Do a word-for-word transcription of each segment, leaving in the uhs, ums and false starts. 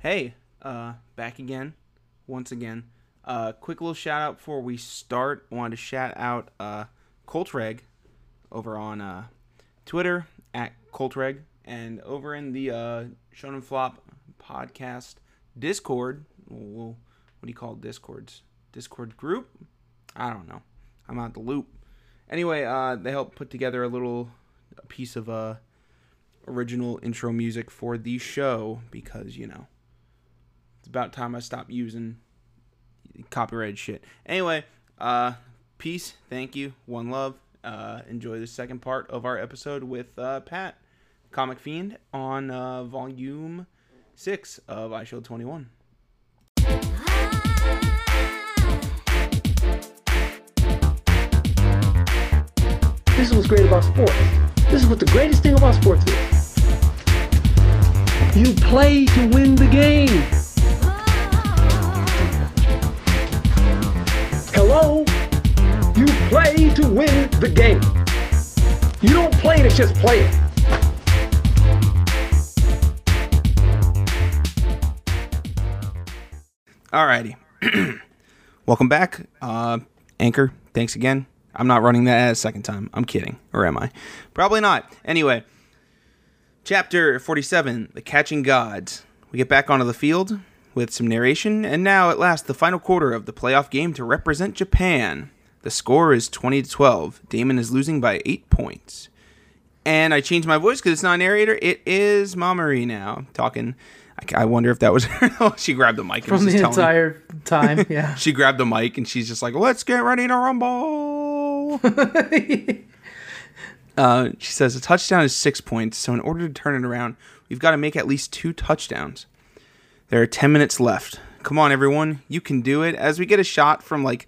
Hey, uh, back again, once again. Uh, quick little shout out before we start. Wanted to shout out uh, Coltrag over on uh, Twitter at Coltrag, and over in the uh, Shonen Flop podcast Discord. Well, what do you call Discords? Discord group? I don't know. I'm out the loop. Anyway, uh, they helped put together a little piece of uh, original intro music for the show because, you know, it's about time I stopped using copyrighted shit. Anyway, uh, peace, thank you, one love. Uh, enjoy the second part of our episode with uh, Pat Comic Fiend on uh, Volume six of Eyeshield twenty-one. This is what's great about sports. This is what the greatest thing about sports is. You play to win the game. Hello? You play to win the game. You don't play to just play it. Alrighty. Welcome back. Uh, Anchor, thanks again. I'm not running that ad a second time. I'm kidding. Or am I? Probably not. Anyway, Chapter forty-seven, The Catching Gods. We get back onto the field with some narration, and now at last the final quarter of the playoff game to represent Japan. The score is twenty to twelve. Damon is losing by eight points. And I changed my voice because it's not a narrator. It is Mamori now talking. I wonder if that was her. She grabbed the mic. And From was the entire me. time, yeah. She grabbed the mic and she's just like, let's get ready to rumble. uh, she says a touchdown is six points, so in order to turn it around, we've got to make at least two touchdowns. There are ten minutes left. Come on, everyone, you can do it. As we get a shot from, like,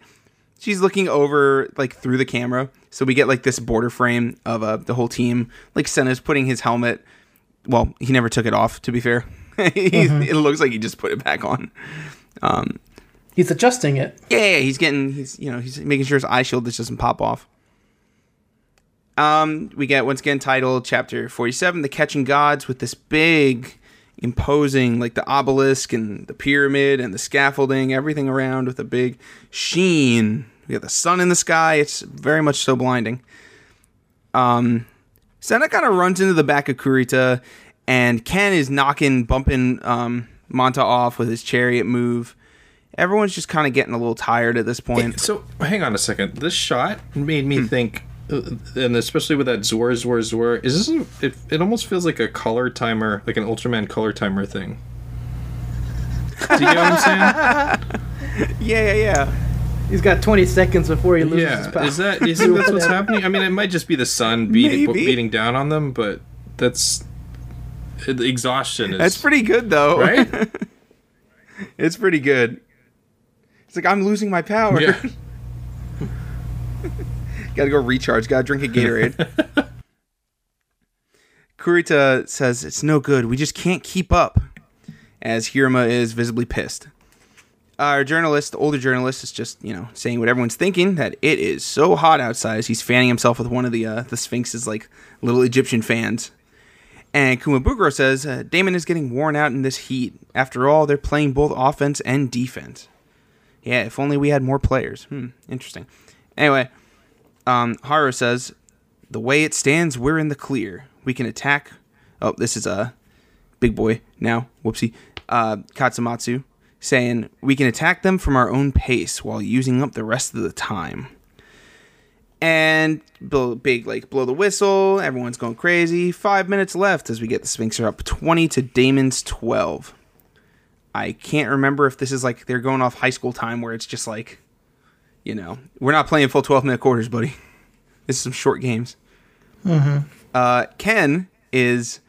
she's looking over, like, through the camera, so we get, like, this border frame of uh, the whole team. Like, Senna's putting his helmet. Well, he never took it off, to be fair. he, mm-hmm. It looks like he just put it back on. Um He's adjusting it. Yeah, yeah, he's getting, he's you know, he's making sure his eye shield just doesn't pop off. Um, we get, once again, title Chapter forty-seven, The Catching Gods, with this big, imposing, like, the obelisk and the pyramid and the scaffolding, everything around with a big sheen. We got the sun in the sky. It's very much so blinding. Um, Senna kind of runs into the back of Kurita, and Ken is knocking, bumping um, Monta off with his chariot move. Everyone's just kind of getting a little tired at this point. It, so, hang on a second. This shot made me hmm. think, and especially with that Zor, Zor, Zor, is this a, it, it almost feels like a color timer, like an Ultraman color timer thing. Do you know what I'm saying? Yeah, yeah, yeah. He's got twenty seconds before he loses yeah. his power. Is that, is that that's what's happening? I mean, it might just be the sun beating, beating down on them, but that's... The exhaustion is... That's pretty good, though. Right? It's pretty good. It's like, I'm losing my power. Yeah. Gotta go recharge. Gotta drink a Gatorade. Kurita says, it's no good. We just can't keep up. As Hiruma is visibly pissed. Our journalist, the older journalist, is just, you know, saying what everyone's thinking. That it is so hot outside. As he's fanning himself with one of the, uh, the Sphinx's, like, little Egyptian fans. And Kumabuguro says, uh, Damon is getting worn out in this heat. After all, they're playing both offense and defense. Yeah, if only we had more players. Hmm, interesting. Anyway, um, Haru says, the way it stands, we're in the clear. We can attack... Oh, this is a big boy now. Whoopsie. Uh, Katsumatsu saying, we can attack them from our own pace while using up the rest of the time. And blow, big, like, blow the whistle. Everyone's going crazy. Five minutes left as we get the Sphinxer up twenty to Damon's twelve. I can't remember if this is like they're going off high school time where it's just like, you know, we're not playing full twelve-minute quarters, buddy. This is some short games. Mm-hmm. Uh, Ken is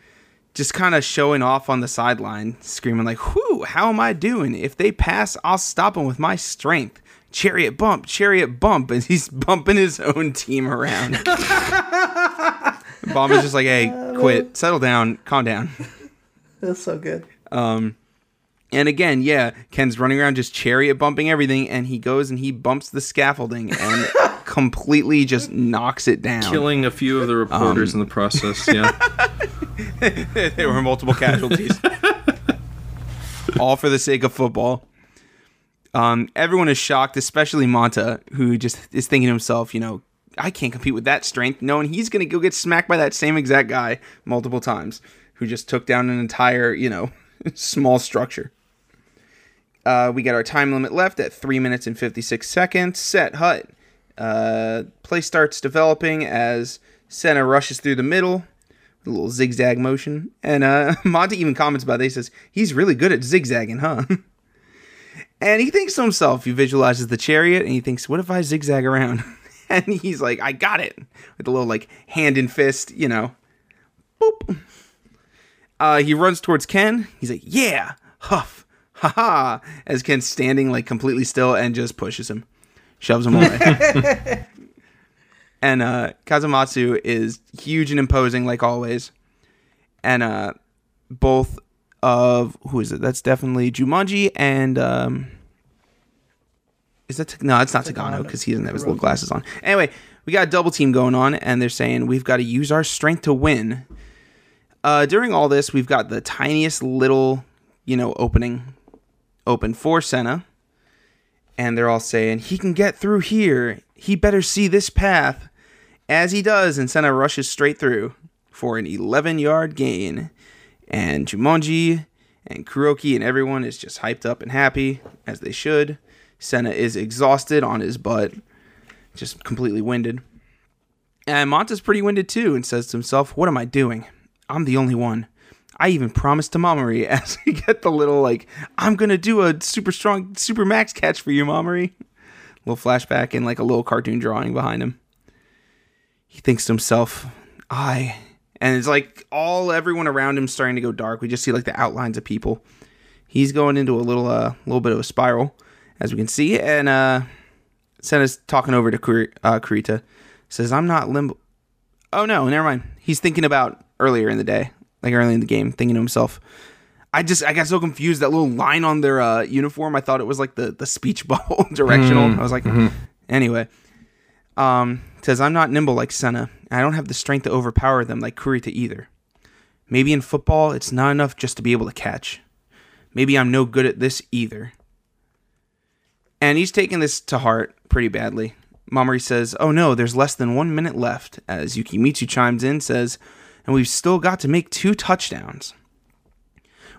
just kind of showing off on the sideline, screaming like, whoo, how am I doing? If they pass, I'll stop them with my strength. Chariot bump, chariot bump. And he's bumping his own team around. Bomb is just like, hey, quit. Settle down. Calm down. That's so good. Um... And again, yeah, Ken's running around just chariot bumping everything, and he goes and he bumps the scaffolding and completely just knocks it down. Killing a few of the reporters um, in the process, yeah. There were multiple casualties. all for the sake of football. Um, everyone is shocked, especially Monta, who just is thinking to himself, you know, I can't compete with that strength, knowing he's going to go get smacked by that same exact guy multiple times, who just took down an entire, you know, small structure. Uh, we got our time limit left at three minutes and fifty-six seconds. Set, hut. Uh, play starts developing as Senna rushes through the middle. A little zigzag motion. And uh, Monta even comments about it. He says, he's really good at zigzagging, huh? And he thinks to himself, he visualizes the chariot, and he thinks, what if I zigzag around? And he's like, I got it. With a little, like, hand and fist, you know. Boop. Uh, he runs towards Ken. He's like, yeah, huff, haha, as Ken's standing, like, completely still and just pushes him. Shoves him away. And uh, Kazumatsu is huge and imposing, like always. And uh, both of, who is it? That's definitely Jumanji and, um, is that, no, it's not Tagano, because he doesn't have his little glasses on. Anyway, we got a double team going on, and they're saying, we've got to use our strength to win. Uh, during all this, we've got the tiniest little, you know, opening open for Senna. And they're all saying, he can get through here. He better see this path. As he does, and Senna rushes straight through for an eleven-yard gain. And Jumonji and Kuroki and everyone is just hyped up and happy, as they should. Senna is exhausted on his butt, just completely winded. And Monta's pretty winded too, and says to himself, what am I doing? I'm the only one. I even promised to Mamori, as we get the little, like, I'm going to do a super strong, super max catch for you, Mamori. Little flashback and, like, a little cartoon drawing behind him. He thinks to himself, I... And it's, like, all everyone around him starting to go dark. We just see, like, the outlines of people. He's going into a little, uh, little bit of a spiral, as we can see. And, uh, Senna's talking over to Kur- uh, Kurita. Says, I'm not limbo... Oh, no, never mind. He's thinking about earlier in the day, like early in the game, thinking to himself, I just, I got so confused. That little line on their uh, uniform, I thought it was like the, the speech bubble directional. Mm. I was like, mm-hmm. Anyway. Um, says, I'm not nimble like Senna. I don't have the strength to overpower them like Kurita either. Maybe in football, it's not enough just to be able to catch. Maybe I'm no good at this either. And he's taking this to heart pretty badly. Mamori says, oh no, there's less than one minute left, as Yukimitsu chimes in, says, and we've still got to make two touchdowns.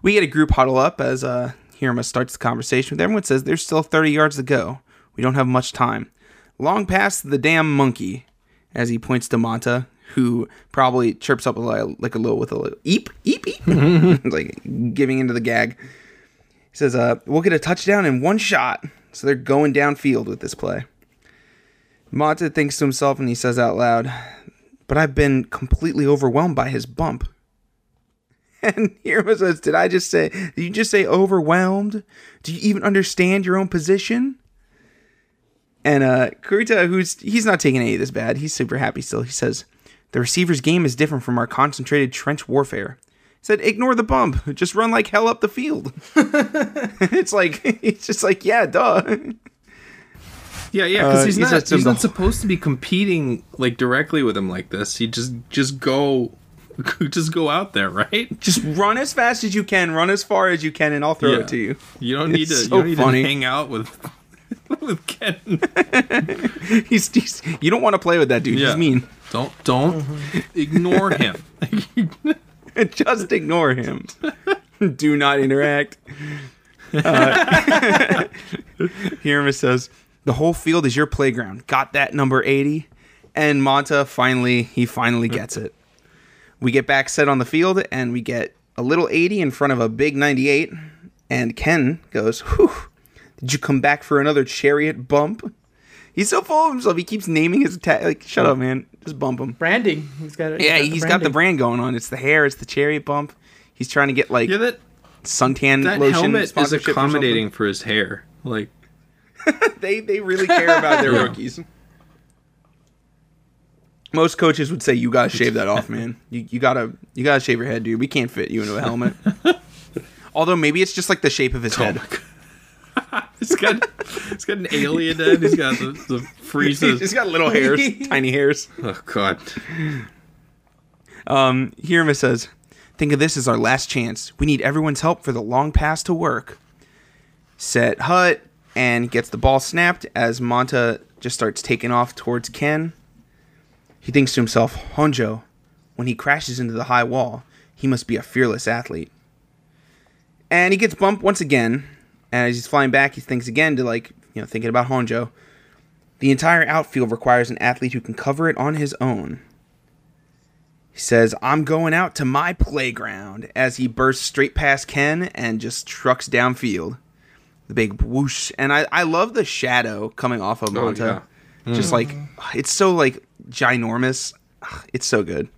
We get a group huddle up as uh, Hiruma starts the conversation with everyone, says there's still thirty yards to go. We don't have much time. Long past the damn monkey, as he points to Monta, who probably chirps up a little, like a little with a little eep, eep, eep, like giving into the gag. He says, uh, we'll get a touchdown in one shot. So they're going downfield with this play. Monta thinks to himself, and he says out loud, but I've been completely overwhelmed by his bump. And Hiruma says, did I just say, did you just say overwhelmed? Do you even understand your own position? And uh, Kurita, who's, he's not taking any of this bad. He's super happy still. He says, the receiver's game is different from our concentrated trench warfare. He said, ignore the bump. Just run like hell up the field. It's like, it's just like, yeah, duh. Yeah, yeah, because he's, uh, not, he's, he's not supposed to be competing, like, directly with him like this. He just just go just go out there, right? Just run as fast as you can, run as far as you can, and I'll throw yeah. it to you. You don't it's need to so you don't need funny. to hang out with with Ken. he's, he's you don't want to play with that dude. Yeah. He's mean. Don't don't ignore him. Just ignore him. Do not interact. Uh, Hiruma says, the whole field is your playground. Got that, number eighty? And Monta, finally, he finally gets it. We get back set on the field, and we get a little eighty in front of a big ninety-eight. And Ken goes, whew, did you come back for another chariot bump? He's so full of himself. He keeps naming his attack. Like, shut up, man. Just bump him. Branding. He's got it. Yeah, he's, got, he's the got the brand going on. It's the hair. It's the chariot bump. He's trying to get, like, yeah, that, suntan that lotion. That helmet is accommodating for his hair. Like, they they really care about their yeah. rookies. Most coaches would say, you gotta shave that off, man. You you gotta you gotta shave your head, dude. We can't fit you into a helmet. Although maybe it's just like the shape of his oh head. It's got it's got an alien head. He's got the, the freezes. He's got little hairs, tiny hairs. Oh god. Um, Hiruma says, Think of this as our last chance. We need everyone's help for the long pass to work. Set hut and gets the ball snapped as Monta just starts taking off towards Ken. He thinks to himself, Honjo, when he crashes into the high wall, he must be a fearless athlete. And he gets bumped once again. And as he's flying back, he thinks again to, like, you know, thinking about Honjo. The entire outfield requires an athlete who can cover it on his own. He says, I'm going out to my playground, as he bursts straight past Ken and just trucks downfield. The big whoosh. And I, I love the shadow coming off of Monta. Oh, yeah. Mm. Just like, it's so, like, ginormous. It's so good.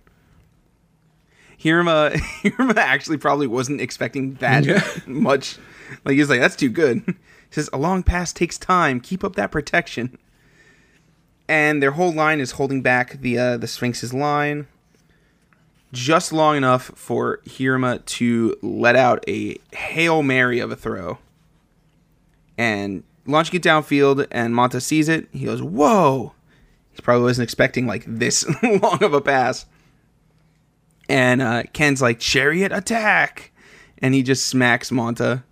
Hiruma, Hiruma actually probably wasn't expecting that yeah. much. Like, he was like, that's too good. He says, a long pass takes time. Keep up that protection. And their whole line is holding back the uh, the Sphinx's line. Just long enough for Hiruma to let out a Hail Mary of a throw. And launching it downfield, and Monta sees it. He goes, whoa! He probably wasn't expecting, like, this long of a pass. And uh, Ken's like, chariot attack! And he just smacks Monta.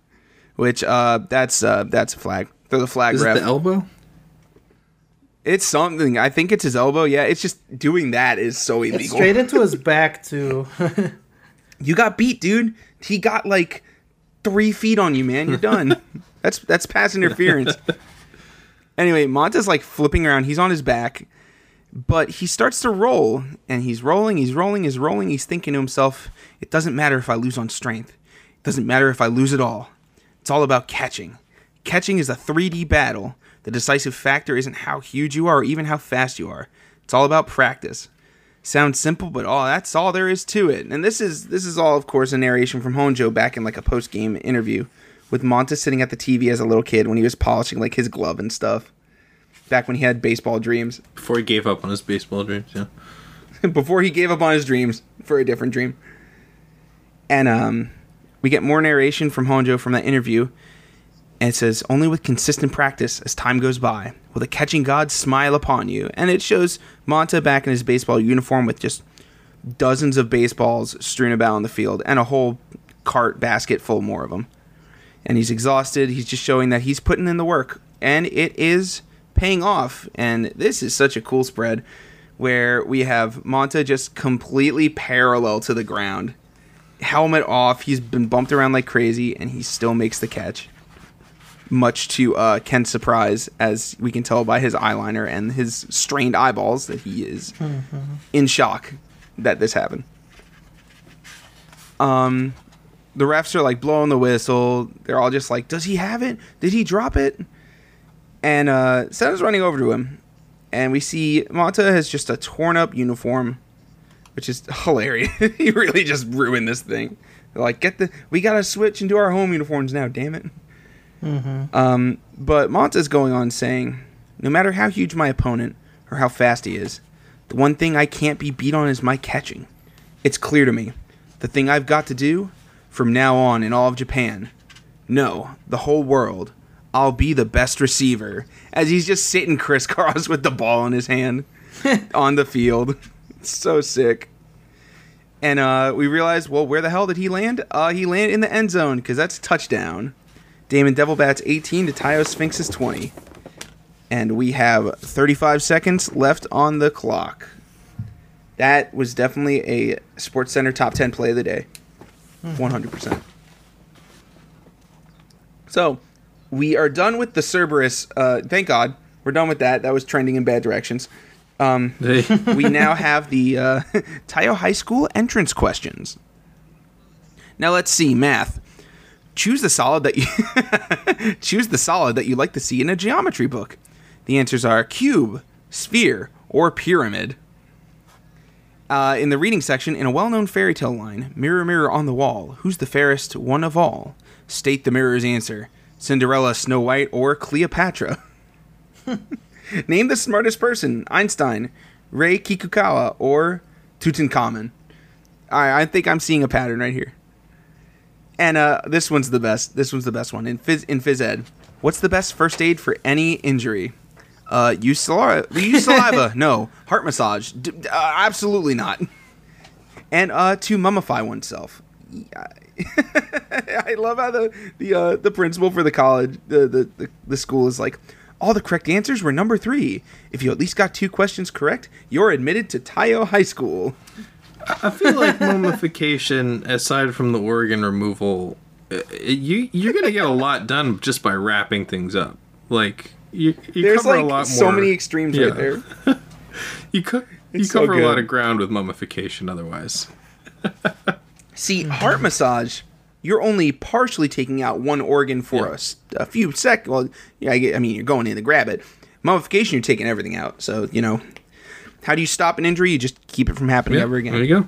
Which, uh, that's, uh, that's a flag. Throw the flag, Is ref. Is it the elbow? It's something. I think it's his elbow. Yeah, it's just doing that is so illegal. It's straight into his back, too. You got beat, dude. He got, like, three feet on you, man. You're done. That's that's pass interference. Anyway, Monta's, like, flipping around. He's on his back. But he starts to roll. And he's rolling, he's rolling, he's rolling. He's thinking to himself, it doesn't matter if I lose on strength. It doesn't matter if I lose at all. It's all about catching. Catching is a three D battle. The decisive factor isn't how huge you are or even how fast you are. It's all about practice. Sounds simple, but all oh, that's all there is to it. And this is this is all, of course, a narration from Honjo back in like a post-game interview with Monta sitting at the T V as a little kid when he was polishing like his glove and stuff. Back when he had baseball dreams. Before he gave up on his baseball dreams, yeah. Before he gave up on his dreams for a different dream. And um, we get more narration from Honjo from that interview. And it says, only with consistent practice as time goes by will the catching gods smile upon you. And it shows Monta back in his baseball uniform with just dozens of baseballs strewn about on the field and a whole cart basket full more of them. And he's exhausted. He's just showing that he's putting in the work. And it is paying off. And this is such a cool spread where we have Monta just completely parallel to the ground. Helmet off. He's been bumped around like crazy. And he still makes the catch. Much to uh, Ken's surprise, as we can tell by his eyeliner and his strained eyeballs, that he is mm-hmm. in shock that this happened. Um, the refs are, like, blowing the whistle. They're all just like, does he have it? Did he drop it? And uh, Senna's running over to him. And we see Monta has just a torn-up uniform, which is hilarious. He really just ruined this thing. They're like, get the... we gotta switch into our home uniforms now, damn it. Mm-hmm. Um, but Monta's going on saying, no matter how huge my opponent or how fast he is, the one thing I can't be beat on is my catching. It's clear to me. The thing I've got to do from now on in all of Japan, no, the whole world, I'll be the best receiver. As he's just sitting crisscross with the ball in his hand on the field. It's so sick. And uh, we realize, well, where the hell did he land? Uh, he landed in the end zone because that's a touchdown. Deimon Devil Bats eighteen to Taiyo Sphinx is twenty. And we have thirty-five seconds left on the clock. That was definitely a SportsCenter top ten play of the day. one hundred percent. So, we are done with the Cerberus. Uh, thank God. We're done with that. That was trending in bad directions. Um, we now have the uh, Taiyo High School entrance questions. Now, let's see. Math. Choose the solid that you choose the solid that you like to see in a geometry book. The answers are cube, sphere, or pyramid. Uh, in the reading section, in a well-known fairy tale line, mirror, mirror on the wall, who's the fairest one of all? State the mirror's answer. Cinderella, Snow White, or Cleopatra? Name the smartest person. Einstein, Rei Kikukawa, or Tutankhamun. All right, I think I'm seeing a pattern right here. And uh, this one's the best. This one's the best one. In phys, in phys ed, what's the best first aid for any injury? Uh, use saliva. Use saliva. No. Heart massage. D- uh, absolutely not. And uh, to mummify oneself. Yeah. I love how the the uh, the principal for the college, the, the the the school is like, all the correct answers were number three. If you at least got two questions correct, you're admitted to Taiyo High School. I feel like mummification, aside from the organ removal, you you're gonna get a lot done just by wrapping things up. Like you, you there's cover like a lot so more. Many extremes yeah. right there. you co- you so cover good. a lot of ground with mummification, otherwise. See, heart massage, you're only partially taking out one organ for yeah. a, a few seconds. Well, yeah, I, get, I mean, you're going in to grab it. Mummification, you're taking everything out. So, you know, how do you stop an injury? You just keep it from happening yeah, ever again. There you go.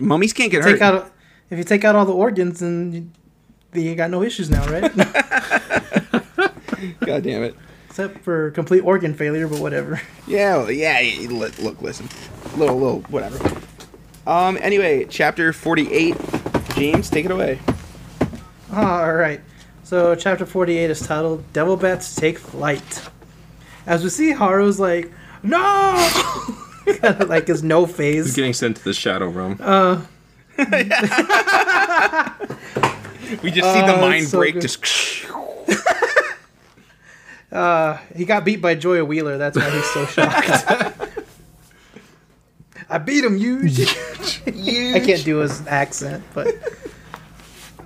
Mummies can't get take hurt. Out, if you take out all the organs, then you, then you got no issues now, right? God damn it. Except for complete organ failure, but whatever. Yeah, yeah. Look, look listen. Little, little, whatever. Um, anyway, chapter forty-eight. James, take it away. Alright. So, chapter forty-eight is titled, Devil Bats Take Flight. As we see, Haru's like, no! kind of like his no phase. He's getting sent to the Shadow Realm. Uh. we just see uh, the mind so break. Good. Just. uh, he got beat by Joya Wheeler. That's why he's so shocked. I beat him, huge. I can't do his accent, but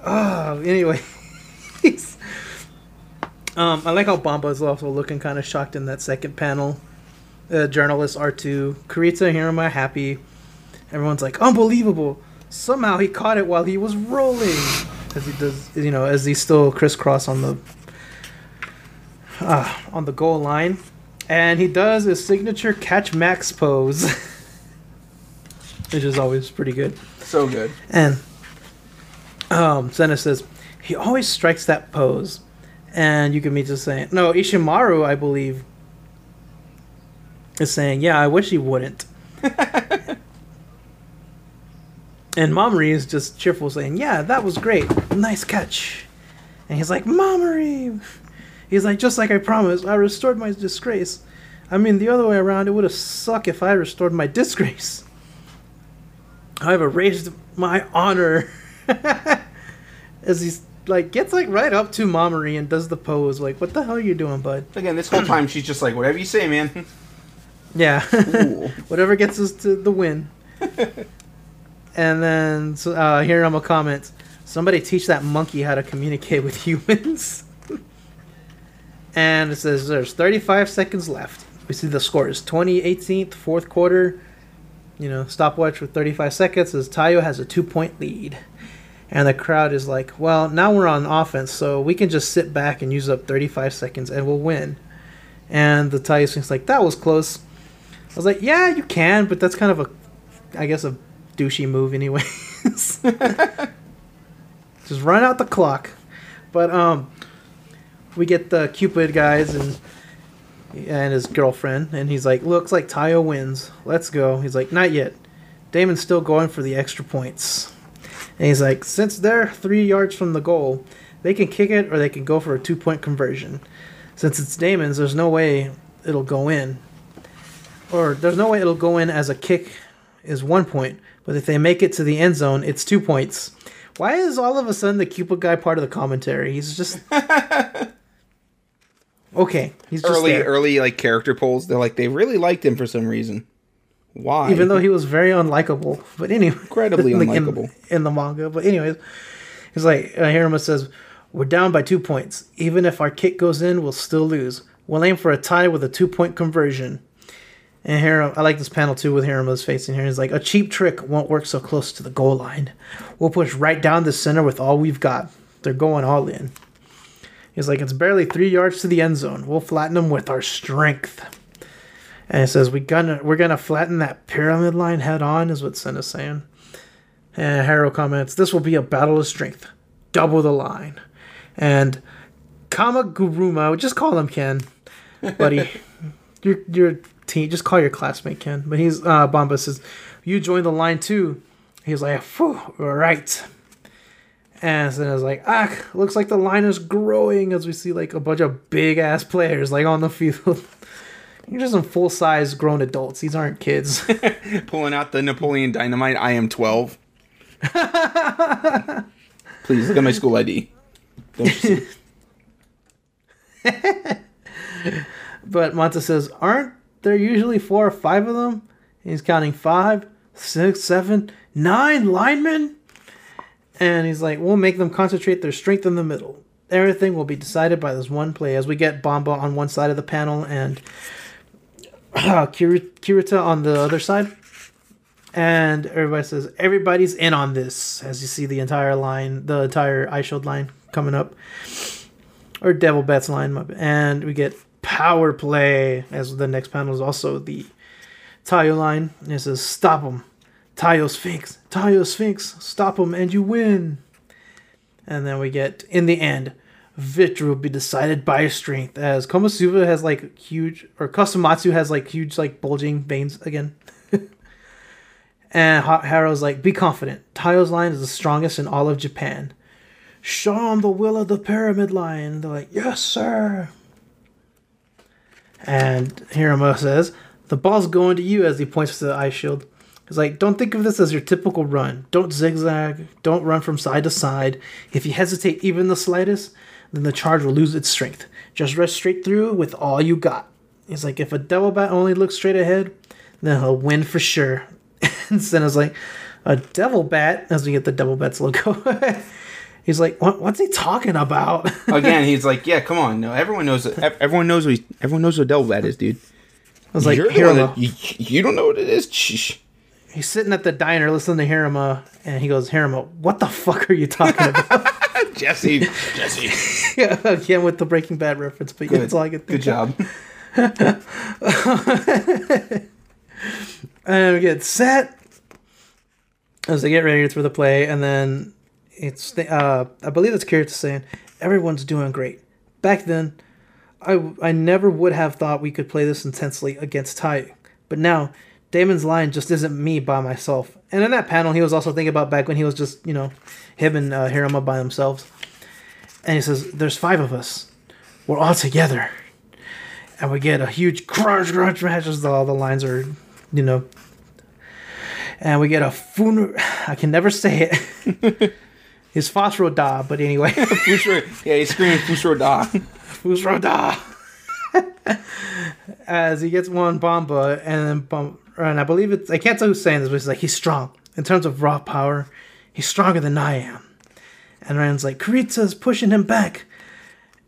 oh, anyway. um, I like how Bamba is also looking kind of shocked in that second panel. The uh, journalists are too. Kurita and Hiruma happy. Everyone's like, unbelievable. Somehow he caught it while he was rolling, as he does, you know, as he's still crisscross on the uh, on the goal line, and he does his signature catch max pose. Which is always pretty good. So good. And um, Senna says, he always strikes that pose. And Yukimitsu is saying, no, Ishimaru, I believe, is saying, yeah, I wish he wouldn't. And Mamori is just cheerful, saying, yeah, that was great. Nice catch. And he's like, Mamori! He's like, just like I promised, I restored my disgrace. I mean, the other way around, it would have sucked if I restored my disgrace. I've erased my honor. As he's like, gets like right up to Mamori and does the pose. Like, what the hell are you doing, bud? Again, this whole time she's just like, whatever you say, man. Yeah. Whatever gets us to the win. And then so, uh, here I'm a comment. Somebody teach that monkey how to communicate with humans. And it says there's thirty-five seconds left. We see the score is twenty eighteenth, fourth quarter. You know, stopwatch for thirty-five seconds as Taiyo has a two-point lead. And the crowd is like, well, now we're on offense, so we can just sit back and use up thirty-five seconds and we'll win. And the Taiyo Sphinx like, that was close. I was like, yeah, you can, but that's kind of a, I guess, a douchey move anyways. Just run out the clock. But um, we get the Cupid guys and... and his girlfriend, and he's like, looks like Taiyo wins. Let's go. He's like, not yet. Damon's still going for the extra points. And he's like, since they're three yards from the goal, they can kick it or they can go for a two-point conversion. Since it's Damon's, there's no way it'll go in. Or there's no way it'll go in as a kick is one point, but if they make it to the end zone, it's two points. Why is all of a sudden the Cupid guy part of the commentary? He's just... Okay, he's just early, there. early like character polls. They're like they really liked him for some reason. Why? Even though he was very unlikable, but anyway, incredibly like unlikable in, in the manga. But anyways, he's like uh, Hiruma says, "We're down by two points. Even if our kick goes in, we'll still lose. We'll aim for a tie with a two-point conversion." And Hiruma, I like this panel too with Hiruma's face in here. He's like, "A cheap trick won't work so close to the goal line. We'll push right down the center with all we've got. They're going all in." He's like, it's barely three yards to the end zone. We'll flatten them with our strength. And it says, we gonna, we're going to flatten that pyramid line head on, is what Senna's saying. And Haru comments, this will be a battle of strength. Double the line. And Kamaguruma, just call him Ken, buddy. your your team, just call your classmate Ken. But he's uh, Bamba says, you join the line too. He's like, phew, all right. And then I was like, ah, looks like the line is growing as we see like a bunch of big ass players like on the field. You're just some full size grown adults. These aren't kids. Pulling out the Napoleon Dynamite. I am twelve. Please look at my school I D. Don't you see? But Monta says, aren't there usually four or five of them? And he's counting five, six, seven, nine linemen. And he's like, we'll make them concentrate their strength in the middle. Everything will be decided by this one play. As we get Bamba on one side of the panel and uh, Kurita on the other side. And everybody says, everybody's in on this. As you see the entire line, the entire Eyeshield line coming up. Or Devil Bats line. And we get power play. As the next panel is also the Taiyo line. And it says, stop them. Taiyo Sphinx. Taiyo Sphinx. Stop them and you win. And then we get, in the end, victory will be decided by strength, as Komatsuba has like huge, or Kosumatsu has like huge, like bulging veins again. And Haro's like, be confident. Taiyo's line is the strongest in all of Japan. Show them the will of the pyramid line. They're like, yes, sir. And Hiruma says, the ball's going to you, as he points to the eye shield. It's like, don't think of this as your typical run. Don't zigzag. Don't run from side to side. If you hesitate even the slightest, then the charge will lose its strength. Just rush straight through with all you got. It's like, if a devil bat only looks straight ahead, then he'll win for sure. And Senna's like, a devil bat? As we get the Devil Bats logo. He's like, what, what's he talking about? Again, he's like, yeah, come on. No, everyone knows. Everyone knows what, he, everyone knows what a devil bat is, dude. I was like, You're the one that, you, you don't know what it is? Shh. He's sitting at the diner listening to Hiruma, and he goes, Hiruma, what the fuck are you talking about? Jesse, Jesse. Yeah, again with the Breaking Bad reference, but Good. yeah, that's all I could think Good job. And we get set as they get ready for the play, and then it's, the, uh, I believe it's Kirito saying, everyone's doing great. Back then, I, I never would have thought we could play this intensely against Taiyo, but now, Damon's line just isn't me by myself. And in that panel, he was also thinking about back when he was just, you know, him and uh, Hiruma by themselves. And he says, there's five of us. We're all together. And we get a huge crunch, crunch, match as all the lines are, you know. And we get a funu... I can never say it. It's Fusro Da, but anyway. Yeah, he's screaming Fusro Da. Fusro Da. As he gets one Bamba, and then Bamba, and I believe it's, I can't tell who's saying this, but he's like, he's strong. In terms of raw power, he's stronger than I am. And Ryan's like, Kurita's pushing him back.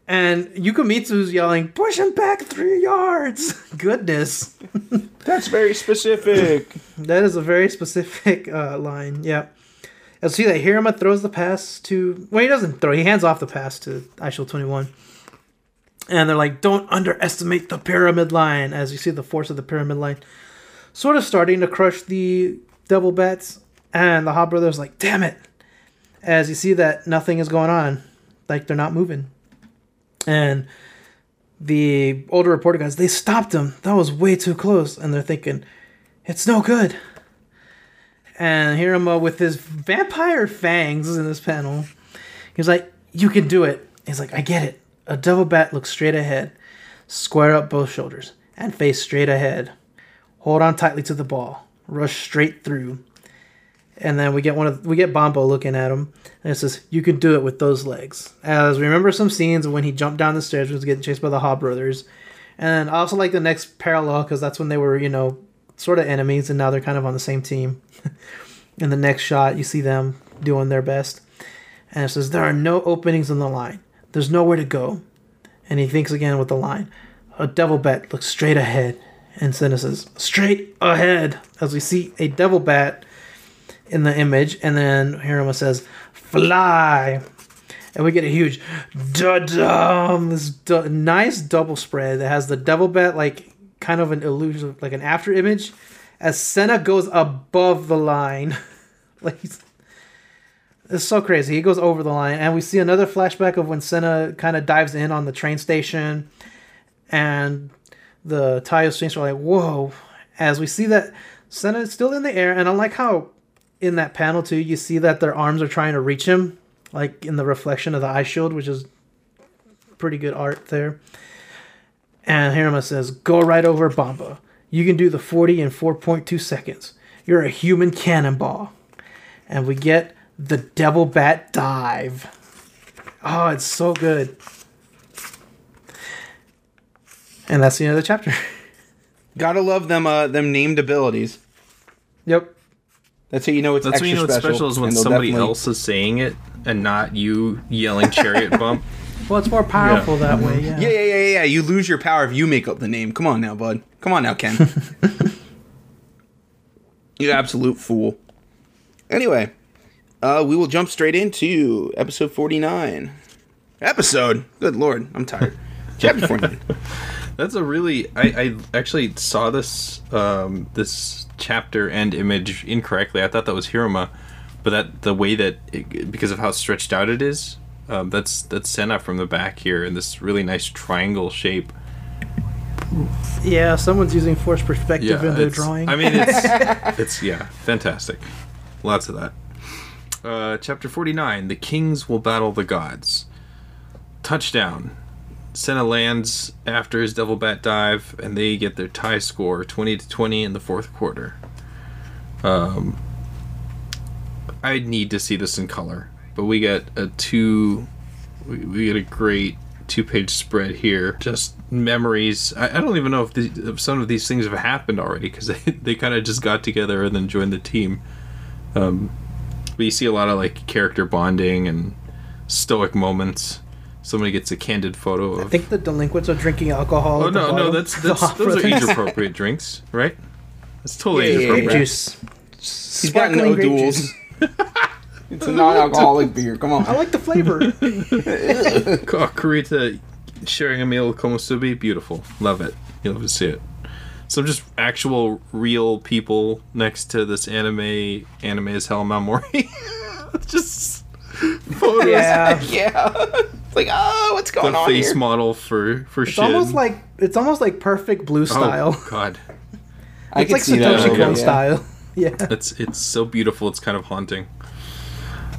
And Yukimitsu's yelling, push him back three yards. Goodness. That's very specific. That is a very specific uh, line, yeah. And see that Hiruma throws the pass to, well, he doesn't throw, he hands off the pass to Eyeshield twenty-one. And they're like, don't underestimate the pyramid line, as you see the force of the pyramid line sort of starting to crush the Devil Bats. And the Hot Brother's like, damn it. As you see that nothing is going on. Like, they're not moving. And the older reporter guys, they stopped him. That was way too close. And they're thinking, it's no good. And Hiruma, with his vampire fangs in this panel, he's like, you can do it. He's like, I get it. A devil bat looks straight ahead. Square up both shoulders and face straight ahead. Hold on tightly to the ball. Rush straight through. And then we get one of we get Bombo looking at him. And it says, you can do it with those legs. As we remember some scenes when he jumped down the stairs and was getting chased by the Haw Brothers. And I also like the next parallel because that's when they were, you know, sort of enemies. And now they're kind of on the same team. In the next shot, you see them doing their best. And it says, there are no openings in the line. There's nowhere to go. And he thinks again with the line. A devil bat looks straight ahead. And Senna says, straight ahead. As we see a devil bat in the image. And then Hiruma says, fly. And we get a huge da-dum. This du- nice double spread that has the devil bat like kind of an illusion, like an after image. As Senna goes above the line. Like he's... It's so crazy. He goes over the line. And we see another flashback of when Senna kind of dives in on the train station. And the Taiyo Sphinx are like, whoa. As we see that Senna is still in the air. And I like how in that panel, too, you see that their arms are trying to reach him. Like in the reflection of the eye shield, which is pretty good art there. And Hiruma says, go right over Bamba. You can do the forty in four point two seconds. You're a human cannonball. and we get the Devil Bat Dive. Oh, it's so good. And that's the end of the chapter. Gotta love them uh, them named abilities. Yep. That's how you know it's That's extra how you know it's special, special is when somebody definitely... else is saying it and not you yelling chariot bump. Well, it's more powerful yeah. that way. Yeah. yeah, yeah, yeah, yeah. You lose your power if you make up the name. Come on now, bud. Come on now, Ken. You absolute fool. Anyway, uh, we will jump straight into episode forty-nine. Episode? Good Lord. I'm tired. Chapter forty-nine. That's a really... I, I actually saw this um, this chapter and image incorrectly. I thought that was Hiruma, but that the way that... It, because of how stretched out it is, um, that's that's Senna from the back here in this really nice triangle shape. Yeah, someone's using forced perspective yeah, in their drawing. I mean, it's... it's yeah, fantastic. Lots of that. Uh, chapter forty-nine. The kings will battle the gods. Touchdown. Senna lands after his Devil Bat dive, and they get their tie score twenty to twenty in the fourth quarter. Um, I need to see this in color, but we get a two, we, we get a great two-page spread here. Just memories. I, I don't even know if, these, if some of these things have happened already because they, they kind of just got together and then joined the team. Um, but you see a lot of like character bonding and stoic moments. Somebody gets a candid photo of... I think the delinquents are drinking alcohol. Oh, no, bottom. no, that's, that's those are age-appropriate drinks, right? That's totally yeah, age-appropriate. Yeah, yeah. Juice. He's got no duels. It's a non-alcoholic beer, come on. I like the flavor. Oh, Kurita sharing a meal with Komusubi, beautiful. Love it. You'll have to see it. Some just actual, real people next to this anime, anime as hell, Mamori. Just... photos. Yeah. yeah. It's like, oh, what's going the on here? The face model for, for it's Shin. Almost like, it's almost like perfect blue style. Oh, God. I it's like Satoshi Kon style. Yeah. It's, it's so beautiful, it's kind of haunting.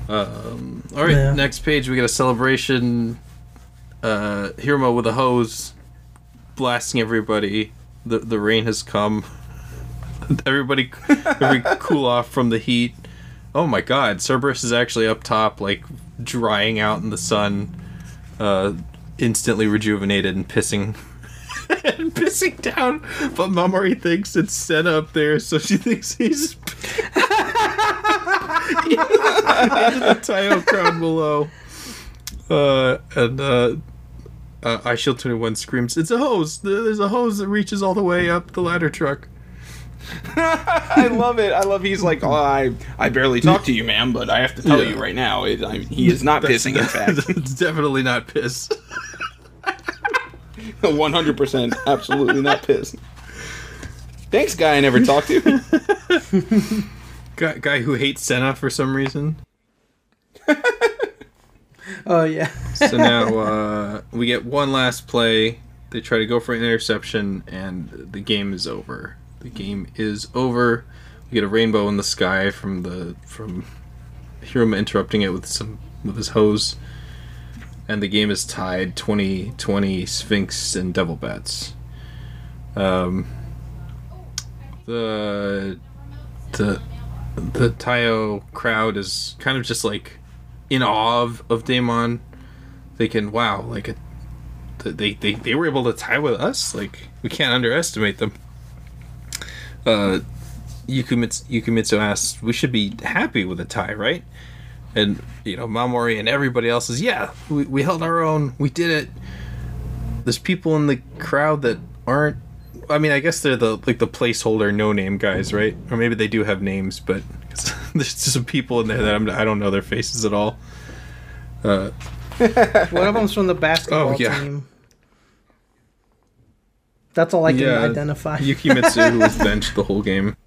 Um, all right, yeah. Next page, we got a celebration. Uh, Hiruma with a hose, blasting everybody. The, the rain has come. Everybody, every cool off from the heat. Oh my God, Cerberus is actually up top, like, drying out in the sun, uh, instantly rejuvenated and pissing and pissing down, but Mamori thinks it's Senna up there, so she thinks he's into the Taiyo crowd below. Uh, and, uh, uh Eyeshield twenty-one screams, "It's a hose! There's a hose that reaches all the way up the ladder truck." I love it. I love he's like, oh, I, I barely talk to you, ma'am, but I have to tell yeah. you right now, it, I, he is not That's pissing, de- in fact. It's definitely not piss. one hundred percent absolutely not piss. Thanks, guy I never talked to. guy, guy who hates Senna for some reason. Oh, yeah. So now uh, we get one last play. They try to go for an interception, and the game is over. The game is over. We get a rainbow in the sky from the from Hiruma interrupting it with some with his hose, and the game is tied twenty twenty Sphinx and Devil Bats. Um, the the the Taiyo crowd is kind of just like in awe of, of Daemon. They can wow like a, they they they were able to tie with us. Like we can't underestimate them. Uh, Yukimitsu, Yukimitsu asks, "We should be happy with a tie, right?" And you know, Mamori and everybody else is, "Yeah, we, we held our own. We did it." There's people in the crowd that aren't. I mean, I guess they're the like the placeholder, no-name guys, right? Or maybe they do have names, but there's just some people in there that I'm, I don't know their faces at all. Uh, One of them's from the basketball oh, yeah. team. That's all I can yeah, identify. Yukimitsu, who was benched the whole game.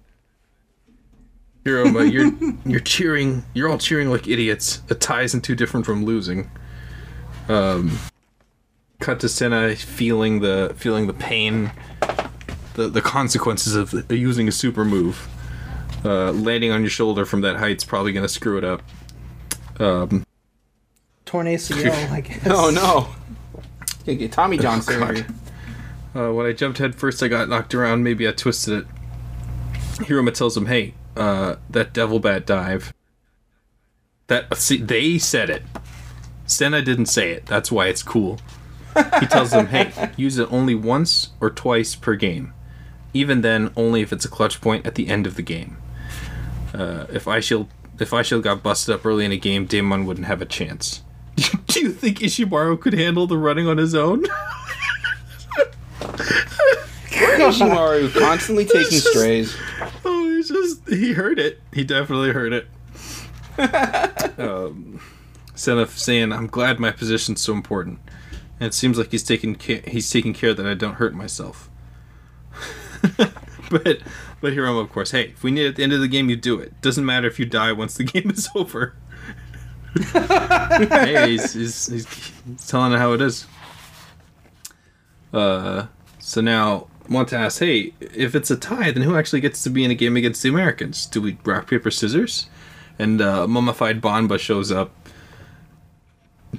Hiruma, you're you're cheering. You're all cheering like idiots. A tie isn't too different from losing. Um, cut to Senna feeling the feeling the pain, the the consequences of using a super move. Uh, landing on your shoulder from that height's probably gonna screw it up. Um, Torn A C L, I guess. Oh no! Can't get Tommy John surgery. Uh, when I jumped head first, I got knocked around. Maybe I twisted it. Hiruma tells him, hey, uh, that Devil Bat dive. That see, they said it. Senna didn't say it. That's why it's cool. He tells them, hey, use it only once or twice per game. Even then, only if it's a clutch point at the end of the game. Uh, if Eyeshield if Eyeshield got busted up early in a game, Damon wouldn't have a chance. Do you think Ishimaru could handle the running on his own? Ishimaru constantly taking just, strays. Oh, he's just, he heard it. He definitely heard it. um, Senna saying, I'm glad my position's so important. And it seems like he's taking ca- he's taking care that I don't hurt myself. but but Hiruma, of course, hey, if we need it at the end of the game, you do it. Doesn't matter if you die once the game is over. Hey, he's, he's, he's, he's telling her how it is. Uh, so now Monta asks, hey, if it's a tie, then who actually gets to be in a game against the Americans? Do we rock, paper, scissors? And uh, mummified Banba shows up,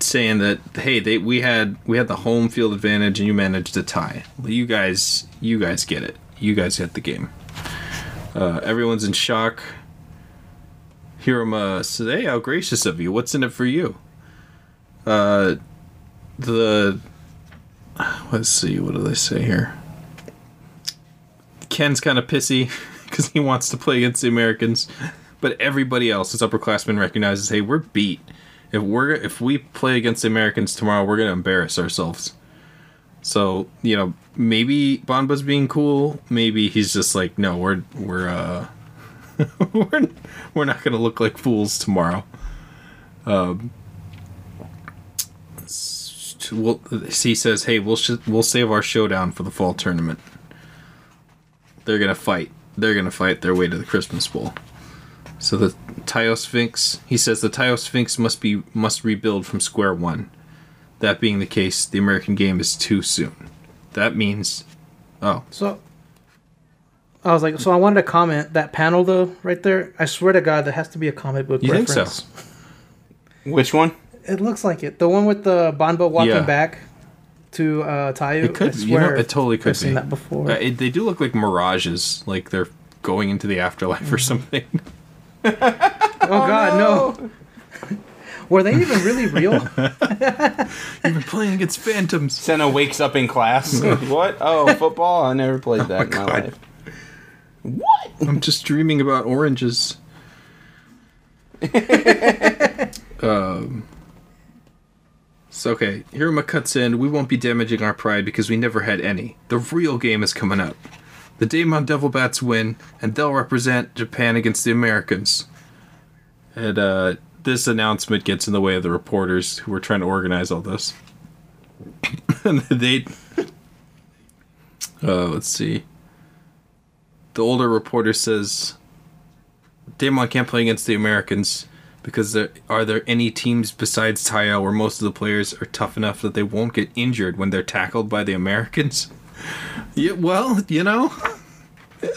saying that, hey, they we had we had the home field advantage and you managed to tie. Well, you guys you guys get it. You guys get the game. Uh, everyone's in shock. Hiruma says, hey, how gracious of you. What's in it for you? Uh, the let's see, what do they say here? Ken's kind of pissy because he wants to play against the Americans, but everybody else as upperclassmen recognizes, hey, we're beat. If we're if we play against the Americans tomorrow, we're gonna embarrass ourselves. So you know, maybe Banba's being cool. Maybe he's just like, no, we're we're uh, we're we're not gonna look like fools tomorrow. Um, we'll, he says, hey, we'll sh- we'll save our showdown for the fall tournament. They're gonna fight. They're gonna fight their way to the Christmas Bowl. So the Taiyo Sphinx, he says the Taiyo Sphinx must be must rebuild from square one. That being the case, the American game is too soon. That means, oh. So, I was like, so I wanted to comment that panel though, right there. I swear to God, that has to be a comic book you reference. You think so? Which one? It looks like it. The one with the Banba walking yeah. back to uh, Taiyo. It could. I swear you know, it totally could I've be. Seen that before. Uh, it, they do look like mirages, like they're going into the afterlife mm-hmm. or something. oh, oh God, no! no. Were they even really real? You've been playing against phantoms. Senna wakes up in class. What? Oh, football? I never played that oh in my God. life. What? I'm just dreaming about oranges. um. So okay, Hiruma cuts in. We won't be damaging our pride because we never had any. The real game is coming up. The Deimon Devil Bats win, and they'll represent Japan against the Americans. And uh, this announcement gets in the way of the reporters who were trying to organize all this. and they... Uh, let's see. The older reporter says, Deimon can't play against the Americans because there, are there any teams besides Taiyo where most of the players are tough enough that they won't get injured when they're tackled by the Americans? Yeah, well, you know,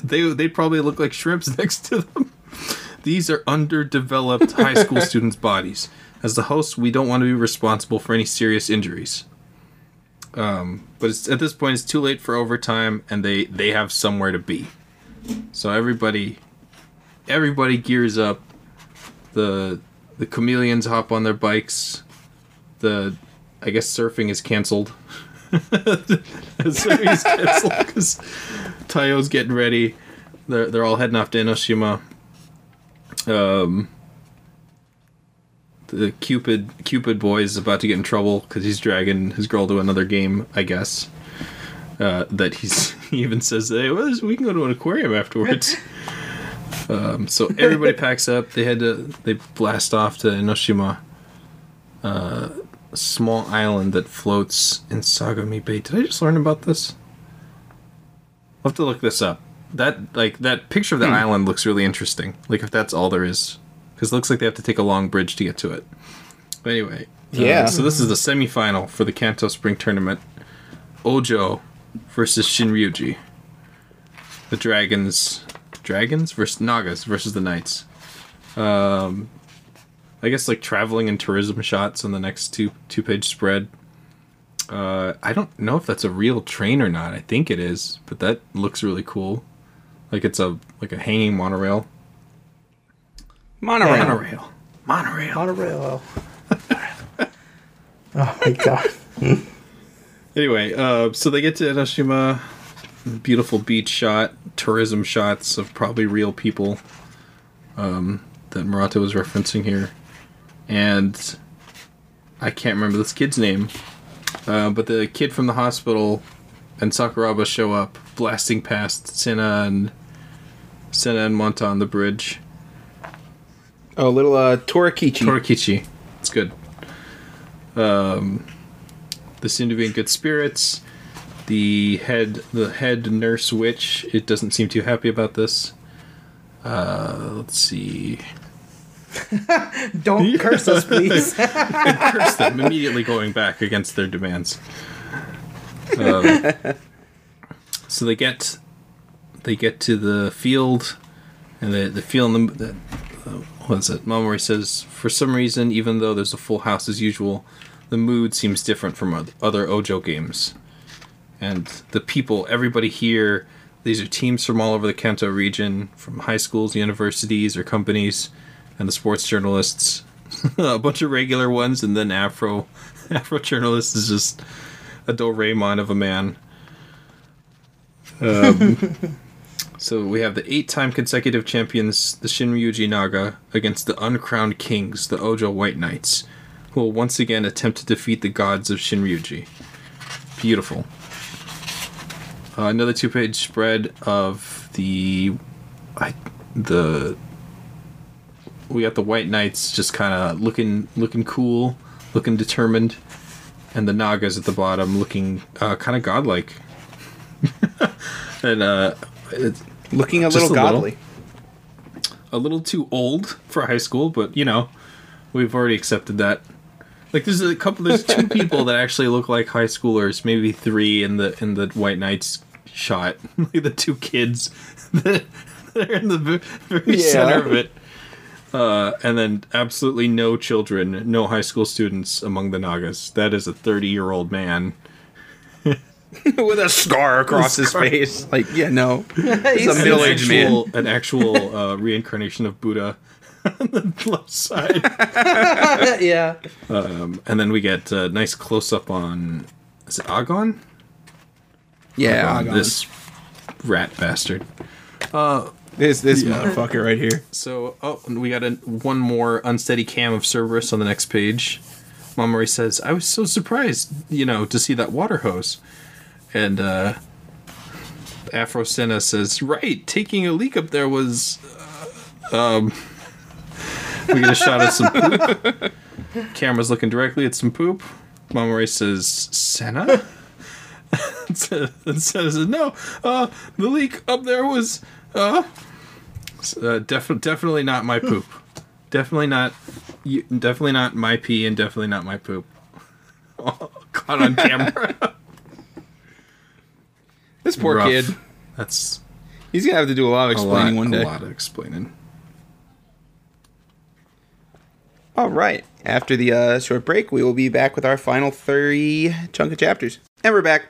they they probably look like shrimps next to them. These are underdeveloped high school students' bodies. As the host, we don't want to be responsible for any serious injuries. Um, but it's, at this point, it's too late for overtime, and they, they have somewhere to be. So everybody, everybody gears up. The the chameleons hop on their bikes. The I guess surfing is canceled. so he's canceled because Taiyo's getting ready. They're they're all heading off to Enoshima. Um, the Cupid Cupid boy is about to get in trouble because he's dragging his girl to another game. I guess uh, that he's he even says, "Hey, well, we can go to an aquarium afterwards." um, so everybody packs up. They head to they blast off to Enoshima. Uh. A small island that floats in Sagami Bay. Did I just learn about this? I'll have to look this up. That like that picture of the hmm. island looks really interesting. Like if that's all there is, because it looks like they have to take a long bridge to get to it. But anyway, yeah. Uh, so this is the semifinal for the Kanto Spring Tournament. Ojo versus Shinryuji. The dragons, dragons versus Nagas versus the knights. Um. I guess like traveling and tourism shots on the next two two page spread. Uh, I don't know if that's a real train or not. I think it is, but that looks really cool. Like it's a like a hanging monorail. Monorail. Monorail. Monorail. Monorail. Oh my god. Anyway, uh, so they get to Enoshima. Beautiful beach shot, tourism shots of probably real people um, that Murata was referencing here. And I can't remember this kid's name, uh, but the kid from the hospital and Sakuraba show up, blasting past Senna and Senna and Monta on the bridge. Oh, little uh, Torakichi. Torakichi. It's good. Um, they seem to be in good spirits. The head, the head nurse witch, it doesn't seem too happy about this. Uh, let's see. Don't yeah. curse us, please. Curse them, immediately going back against their demands. Um, so they get, they get to the field, and they, they feel in the. Uh, what is it? Mamori says, for some reason, even though there's a full house as usual, the mood seems different from other Ojo games. And the people, everybody here, these are teams from all over the Kanto region, from high schools, universities, or companies, and the sports journalists. A bunch of regular ones, and then Afro. Afro journalist is just a Doraemon of a man. Um, so we have the eight-time consecutive champions, the Shinryuji Naga, against the uncrowned kings, the Ojo White Knights, who will once again attempt to defeat the gods of Shinryuji. Beautiful. Uh, another two-page spread of the, I, the. We got the White Knights just kind of looking, looking cool, looking determined, and the Nagas at the bottom looking uh, kind of godlike, and uh, it's looking a little a godly, little, a little too old for high school, but you know, we've already accepted that. Like there's a couple, there's two people that actually look like high schoolers, maybe three in the in the White Knights shot, like the two kids that are in the very yeah. center of it, uh, and then absolutely no children, no high school students among the Nagas. That is a thirty-year-old man with a scar across a scar. his face. Like yeah, no, he's a middle-aged man, an actual uh, reincarnation of Buddha. On the left side. Yeah. Um, and then we get a nice close-up on... Is it Agon? Yeah, Agon. Agon. This rat bastard. Uh, this this yeah. motherfucker right here. So, oh, and we got a, one more unsteady cam of Cerberus on the next page. Mamori says, I was so surprised, you know, to see that water hose. And uh, Afro Senna says, right, taking a leak up there was... Uh, um... We get a shot of some poop. Camera's looking directly at some poop. Mamori says, Senna? And Senna says, no, uh, the leak up there was uh, uh, def- definitely not my poop. Definitely not you, definitely not my pee and definitely not my poop. Oh, caught on camera. This poor Rough. kid. That's He's going to have to do a lot of explaining lot, one day. A lot of explaining. All right. After the uh, short break, we will be back with our final three chunk of chapters. And we're back.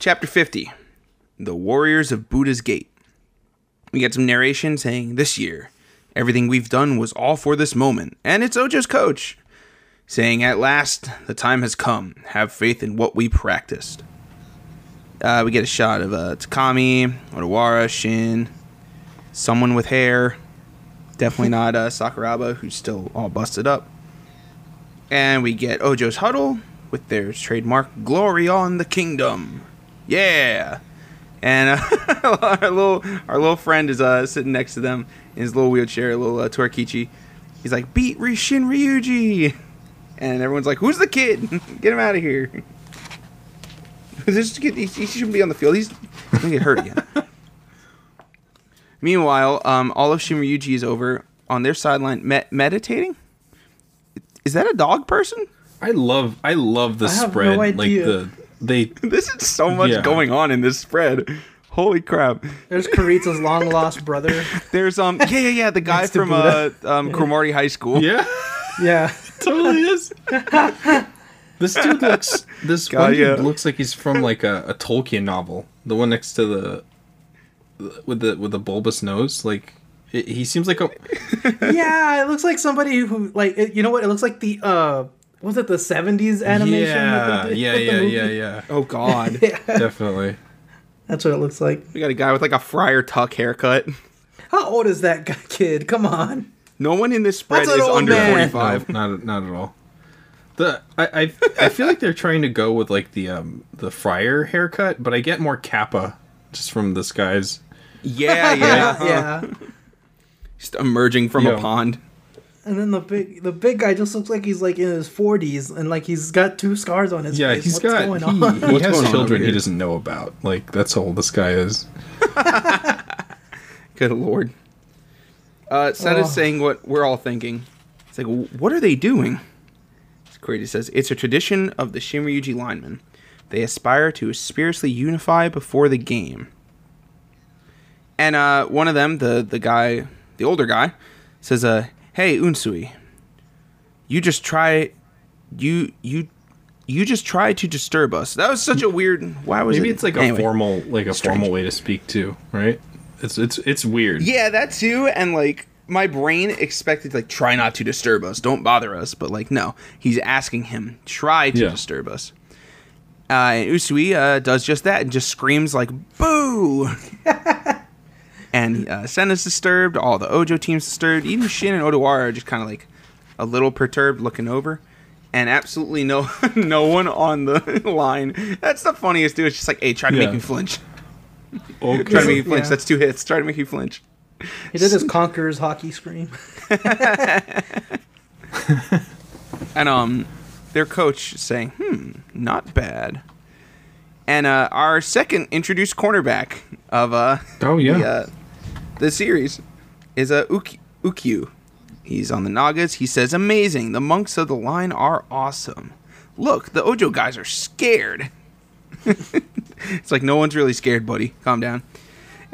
Chapter fifty, The Warriors of Buddha's Gate. We get some narration saying, this year, everything we've done was all for this moment. And it's Ojo's coach saying, at last, the time has come. Have faith in what we practiced. Uh, we get a shot of uh, Takami, Odawara, Shin, someone with hair. Definitely not uh, Sakuraba, who's still all busted up. And we get Ojo's huddle with their trademark, Glory on the Kingdom. Yeah! And uh, our little our little friend is uh, sitting next to them in his little wheelchair, little uh, Torakichi. He's like, beat Shin Ryuji! And everyone's like, who's the kid? Get him out of here. This kid, he, he shouldn't be on the field. He's going to get hurt again. Meanwhile, um, all of Shinryuji is over on their sideline med- meditating. Is that a dog person? I love, I love the I have spread. No idea. Like the they. This is so much yeah. going on in this spread. Holy crap! There's Kurita's long lost brother. There's um, yeah, yeah, yeah, the guy from uh, um, yeah. Kurumari High School. Yeah, yeah, totally is. This dude looks. This God, one dude yeah. looks like he's from like a, a Tolkien novel. The one next to the. With the with the bulbous nose, like He seems like a... yeah, it looks like somebody who, like, you know what? It looks like the, uh, was it the seventies animation? Yeah, that they did yeah, with yeah, the yeah, yeah. Oh, God. yeah. Definitely. That's what it looks like. We got a guy with, like, a Friar Tuck haircut. How old is that guy, kid? Come on. No one in this spread is under man. forty-five. No, not, not at all. The I, I I feel like they're trying to go with, like, the um the Friar haircut, but I get more Kappa just from this guy's... Yeah, yeah. uh-huh. yeah. Just emerging from Yo. a pond. And then the big the big guy just looks like he's like in his forties and like he's got two scars on his yeah, face. He's What's got, going he, on? He What's has going children on he doesn't know about. Like, that's how old this guy is. Good Lord. Uh, Senna's oh. saying what we're all thinking. It's like, what are they doing? Kurita says, it's a tradition of the Shinryuji linemen. They aspire to spiritually unify before the game. And uh, one of them, the, the guy... the older guy says, uh, hey, Unsui, you just try, you, you, you just try to disturb us. That was such a weird, why was Maybe it? Maybe it's like anyway, a formal, like a strange. formal way to speak too, right? It's, it's, it's weird. Yeah, that too. And like my brain expected, like, try not to disturb us. Don't bother us. But like, no, he's asking him, try to yeah. disturb us. Uh, and Unsui, uh, does just that and just screams like, boo. And uh, Senna's disturbed, all the Ojo team's disturbed, even Shin and Odawara are just kind of like a little perturbed looking over. And absolutely no no one on the line. That's the funniest, dude. It's just like, hey, try to yeah. make me flinch. Okay. Try to make me flinch. Yeah. That's two hits. Try to make you flinch. He did his Conqueror's hockey scream. And um, their coach saying, hmm, not bad. And uh, our second introduced cornerback of uh, oh, yeah. the, uh, the series is uh, Ikkyu. He's on the Nagas. He says, amazing. The monks of the line are awesome. Look, the Ojo guys are scared. It's like, no one's really scared, buddy. Calm down.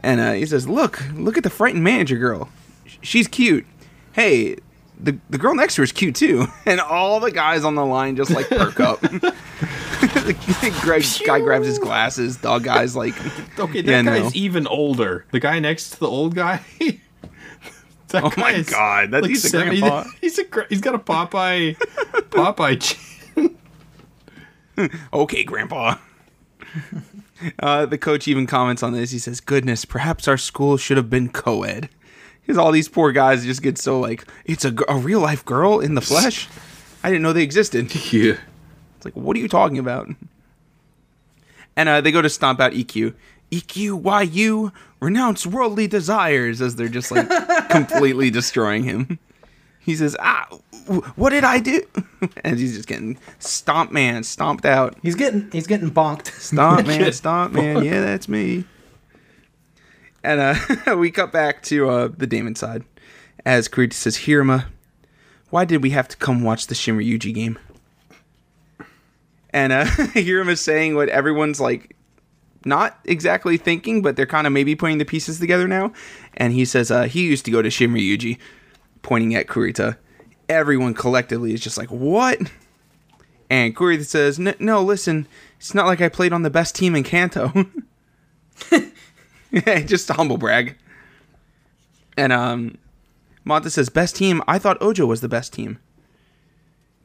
And uh, he says, look, look at the frightened manager girl. She's cute. Hey, the, the girl next to her is cute, too. And all the guys on the line just, like, perk up. The guy grabs his glasses. Dog guy's like, okay, that yeah, guy's no. even older. The guy next to the old guy. that oh guy my is god, that's like he's, a grandpa. he's a he's got a Popeye, Popeye chin. Okay, grandpa. Uh, the coach even comments on this. He says, "Goodness, perhaps our school should have been co-ed." Because all these poor guys just get so like, it's a, a real life girl in the flesh. I didn't know they existed. Yeah. It's like, what are you talking about? And uh, they go to stomp out Ikkyu. Ikkyu, why you renounce worldly desires, as they're just like completely destroying him. He says, ah, w- what did I do? And he's just getting stomped, man, stomped out. He's getting he's getting bonked. Stomp, man, stomp, man. Yeah, that's me. And uh, we cut back to uh, the Damon side. As Kurita says, Hiruma, why did we have to come watch the Shinryuji game? And uh, Hiruma is saying what everyone's, like, not exactly thinking, but they're kind of maybe putting the pieces together now. And he says, uh, he used to go to Shinryuji, pointing at Kurita. Everyone collectively is just like, what? And Kurita says, N- no, listen, it's not like I played on the best team in Kanto. Just a humble brag. And um, Monta says, best team? I thought Ojo was the best team.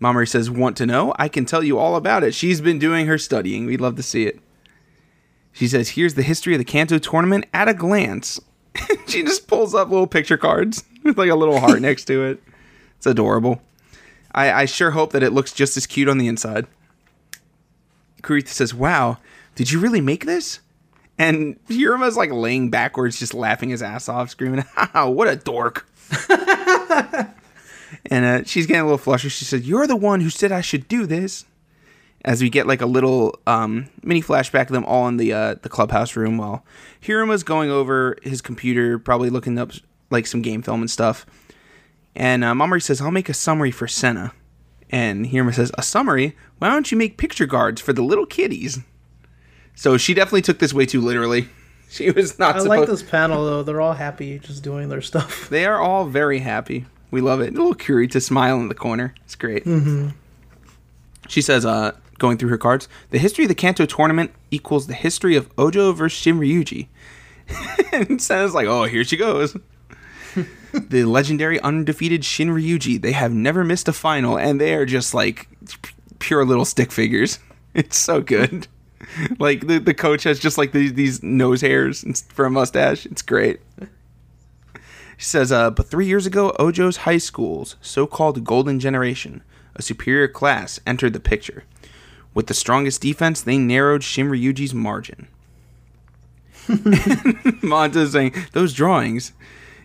Mamori says, want to know? I can tell you all about it. She's been doing her studying. We'd love to see it. She says, here's the history of the Kanto tournament at a glance. She just pulls up little picture cards with like a little heart next to it. It's adorable. I, I sure hope that it looks just as cute on the inside. Kurita says, wow, did you really make this? And Hiruma's like laying backwards, just laughing his ass off, screaming, ah, what a dork. And uh, she's getting a little flushed. She said, you're the one who said I should do this. As we get like a little um, mini flashback of them all in the uh, the clubhouse room while Hiruma's going over his computer, probably looking up like some game film and stuff. And uh, Mamori says, I'll make a summary for Senna. And Hiruma says, a summary? Why don't you make picture cards for the little kitties? So she definitely took this way too literally. She was not I supposed- like this panel though. They're all happy just doing their stuff. They are all very happy. We love it. A little Kurita smile in the corner. It's great. Mm-hmm. She says, uh, going through her cards, the history of the Kanto tournament equals the history of Ojo versus Shinryuji. And Senna's like, oh, here she goes. the legendary undefeated Shinryuji. They have never missed a final, and they are just like pure little stick figures. It's so good. Like the the coach has just like these, these nose hairs for a mustache. It's great. She says, uh, but three years ago, Ojo's high school's so-called golden generation, a superior class, entered the picture. With the strongest defense, they narrowed Shinryuji's margin. Monta's saying, those drawings.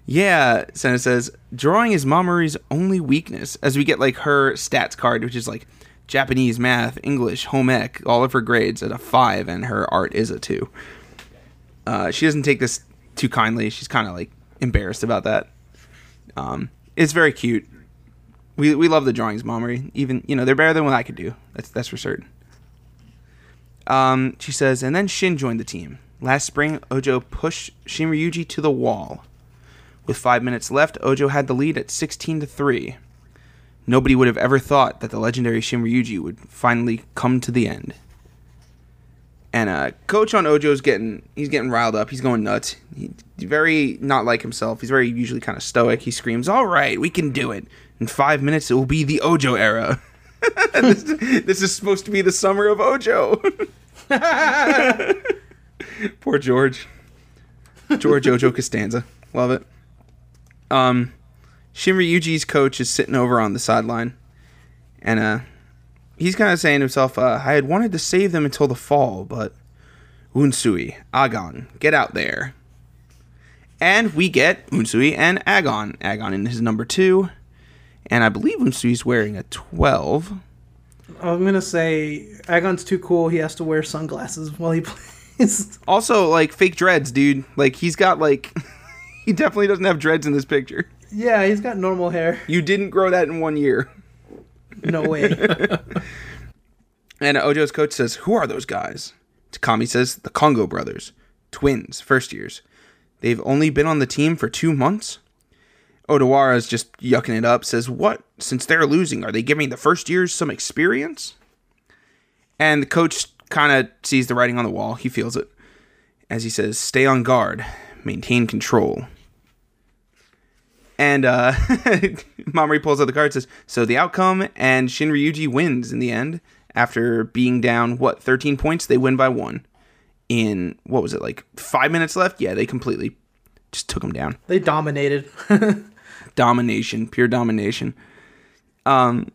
Yeah, Senna says, drawing is Mamori's only weakness, as we get like her stats card, which is like Japanese, math, English, home ec, all of her grades at a five, and her art is a two. Uh, she doesn't take this too kindly. She's kind of like embarrassed about that. Um, it's very cute. We we love the drawings, Mamori. Even, you know, they're better than what I could do. That's that's for certain. Um, she says, and then Shin joined the team. Last spring, Ojo pushed Shinryuji to the wall. With five minutes left, Ojo had the lead at sixteen to three. Nobody would have ever thought that the legendary Shinryuji would finally come to the end. And uh, coach on Ojo's getting, he's getting riled up. He's going nuts. He's very not like himself. He's very usually kind of stoic. He screams, all right, we can do it. In five minutes, it will be the Ojo era. this, this is supposed to be the summer of Ojo. Poor George. George Ojo Costanza. Love it. Um, Shinryuji's coach is sitting over on the sideline. And, uh... he's kind of saying to himself, uh, I had wanted to save them until the fall, but Unsui, Agon, get out there. And we get Unsui and Agon. Agon in his number two. And I believe Unsui's wearing a twelve. I'm going to say Agon's too cool. He has to wear sunglasses while he plays. Also, like, fake dreads, dude. Like, he's got, like, he definitely doesn't have dreads in this picture. Yeah, he's got normal hair. You didn't grow that in one year. No way. And Ojo's coach says, who are those guys? Takami says, the Kongo brothers. Twins, first years. They've only been on the team for two months? Odawara's just yucking it up, says, what? Since they're losing, are they giving the first years some experience? And the coach kind of sees the writing on the wall. He feels it. As he says, stay on guard. Maintain control. And uh, Mamori pulls out the card and says, so the outcome, and Shinryuji wins in the end. After being down, what, thirteen points, they win by one. In, what was it, like five minutes left? Yeah, they completely just took them down. They dominated. Domination, pure domination. Um,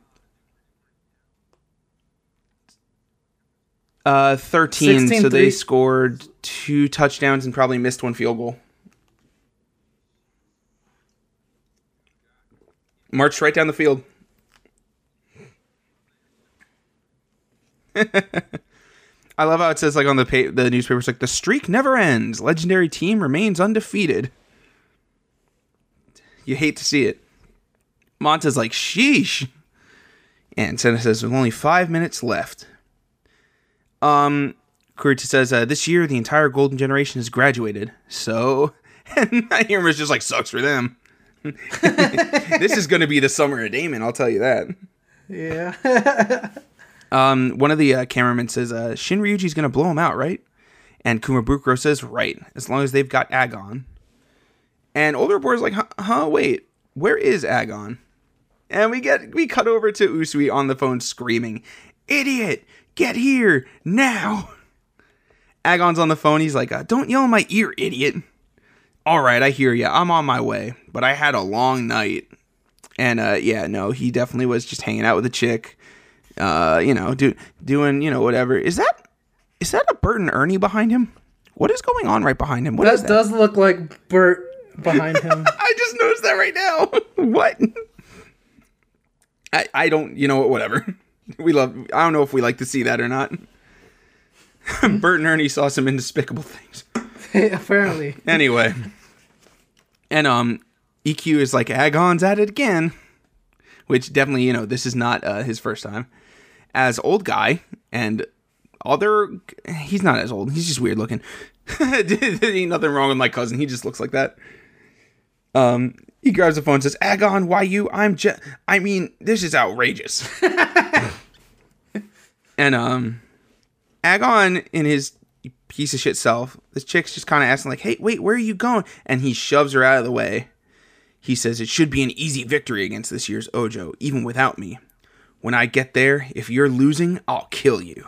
uh, thirteen, so they scored two touchdowns and probably missed one field goal. Marched right down the field. I love how it says, like, on the pa- the newspaper, it's like, the streak never ends. Legendary team remains undefeated. You hate to see it. Monta's like, sheesh. And Senna says, with only five minutes left. Um, Kurita says, uh, this year the entire golden generation has graduated. So, and Hiruma's just like, sucks for them. This is going to be the summer of Damon, I'll tell you that. Yeah. um, one of the uh, cameramen says, uh, Shinryuji's going to blow him out, right? And Kumabukuro says, right, as long as they've got Agon. And Older Boy's like, huh, huh, wait, where is Agon? And we get we cut over to Unsui on the phone screaming, idiot, get here, now. Agon's on the phone, he's like, uh, don't yell in my ear, idiot. All right, I hear ya. I'm on my way, but I had a long night. And, uh, yeah, no, he definitely was just hanging out with a chick, uh, you know, do, doing, you know, whatever. Is that is that a Bert and Ernie behind him? What is going on right behind him? What that, is that does look like Bert behind him. I just noticed that right now. What? I, I don't, you know, whatever. We love, I don't know if we like to see that or not. Bert and Ernie saw some indespicable things. Apparently. Anyway. And um, Ikkyu is like, Agon's at it again. Which definitely, you know, this is not uh, his first time. As old guy and other... He's not as old. He's just weird looking. Ain't nothing wrong with my cousin. He just looks like that. Um, he grabs the phone and says, Agon, why you? I'm just... I mean, this is outrageous. And um, Agon in his... piece of shit self. This chick's just kind of asking like, hey, wait, where are you going? And he shoves her out of the way. He says it should be an easy victory against this year's Ojo, even without me. When I get there, if you're losing, I'll kill you.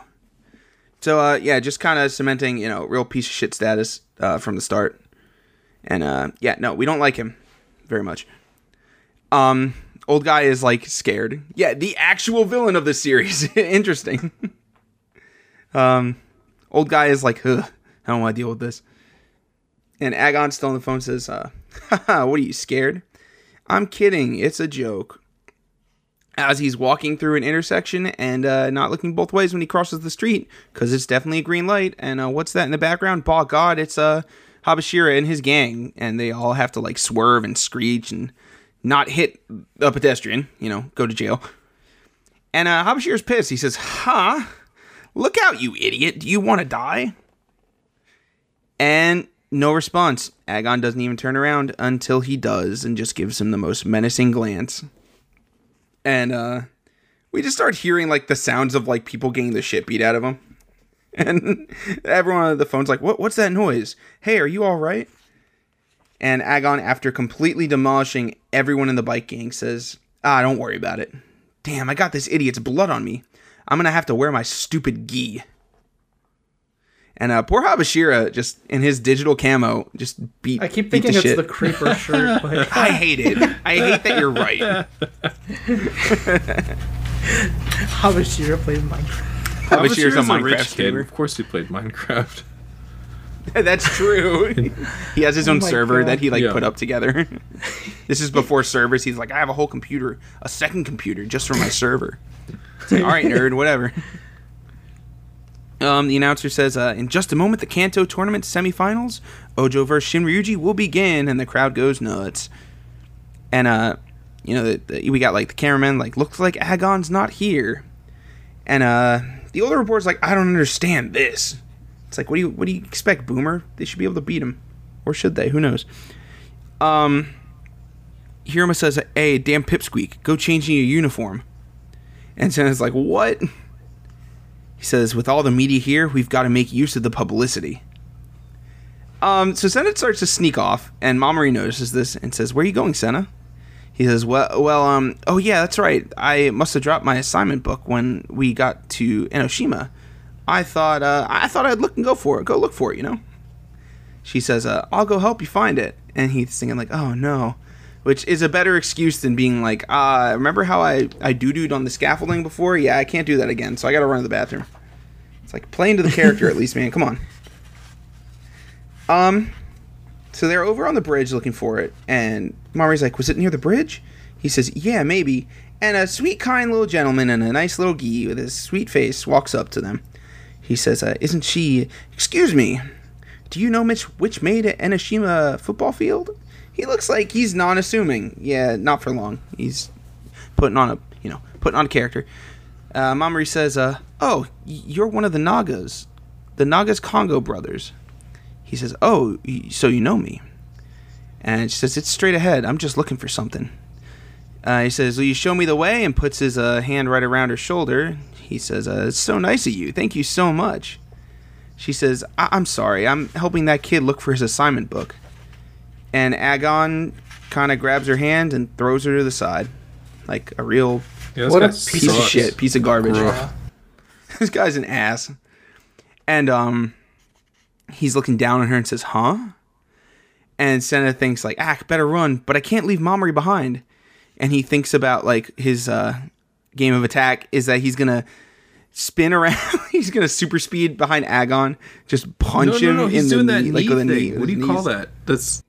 So, uh, yeah, just kind of cementing, you know, real piece of shit status uh, from the start. And, uh, yeah, no, we don't like him very much. Um, old guy is, like, scared. Yeah, the actual villain of the series. Interesting. um, old guy is like, ugh, I don't want to deal with this. And Agon, still on the phone, says, uh, haha, what are you, scared? I'm kidding, it's a joke. As he's walking through an intersection and uh, not looking both ways when he crosses the street, because it's definitely a green light. And uh, what's that in the background? Bah God, it's uh, Habashira and his gang, and they all have to, like, swerve and screech and not hit a pedestrian, you know, go to jail. And uh, Habashira's pissed. He says, huh? Look out, you idiot. Do you want to die? And no response. Agon doesn't even turn around until he does and just gives him the most menacing glance. And uh, we just start hearing, like, the sounds of, like, people getting the shit beat out of them. And everyone on the phone's like, "What? What's that noise? Hey, are you all right?" And Agon, after completely demolishing everyone in the bike gang, says, ah, don't worry about it. Damn, I got this idiot's blood on me. I'm going to have to wear my stupid gi. And uh, poor Habashira, just in his digital camo, just beat I keep thinking the it's shit. The creeper shirt. Like. I hate it. I hate that you're right. Habashira played Minecraft. Habashira's a Minecraft a rich kid. Of course he played Minecraft. That's true. He has his own oh server God. that he like yeah. put up together. This is before servers. He's like, I have a whole computer, a second computer just for my server. It's like, all right, nerd, whatever. Um, the announcer says, uh, in just a moment, the Kanto tournament semifinals, Ojo versus Shinryuji will begin, and the crowd goes nuts. And, uh, you know, the, the, we got, like, the cameraman, like, looks like Agon's not here. And, uh, the older reporter's like, I don't understand this. It's like, what do you, what do you expect, Boomer? They should be able to beat him. Or should they? Who knows? Um, Hiruma says, hey, damn pipsqueak, go changing your uniform. And Senna's like, what? He says, with all the media here, we've got to make use of the publicity. Um, so Senna starts to sneak off, and Mamori notices this and says, where are you going, Senna? He says, well, well, um, oh yeah, that's right. I must have dropped my assignment book when we got to Enoshima. I thought, uh, I thought I'd look and go for it. Go look for it, you know? She says, uh, I'll go help you find it. And he's thinking like, oh no. Which is a better excuse than being like, ah, uh, remember how I, I doo-dooed on the scaffolding before? Yeah, I can't do that again, so I gotta run to the bathroom. It's like, play into the character at least, man. Come on. Um, so they're over on the bridge looking for it, and Mari's like, was it near the bridge? He says, yeah, maybe. And a sweet, kind little gentleman in a nice little gi with his sweet face walks up to them. He says, uh, isn't she... Excuse me. Do you know Mitch, which maid at Enoshima football field? He looks like he's non-assuming. Yeah, not for long. He's putting on a, you know, putting on a character. Uh, Mamori says, uh, oh, you're one of the Nagas. The Nagas Congo brothers. He says, oh, so you know me. And she says, it's straight ahead. I'm just looking for something. Uh, he says, will you show me the way? And puts his uh, hand right around her shoulder. He says, uh, it's so nice of you. Thank you so much. She says, I- I'm sorry. I'm helping that kid look for his assignment book. And Agon kind of grabs her hand and throws her to the side. Like a real yeah, what a piece sucks. of shit, piece of garbage. Yeah. This guy's an ass. And um, he's looking down on her and says, huh? And Senna thinks like, ah, better run, but I can't leave Mamori behind. And he thinks about like his uh, game of attack is that he's going to spin around. He's going to super speed behind Agon, just punch no, no, no, him he's in doing the knee. Like, the knee what do you knees. call that? That's...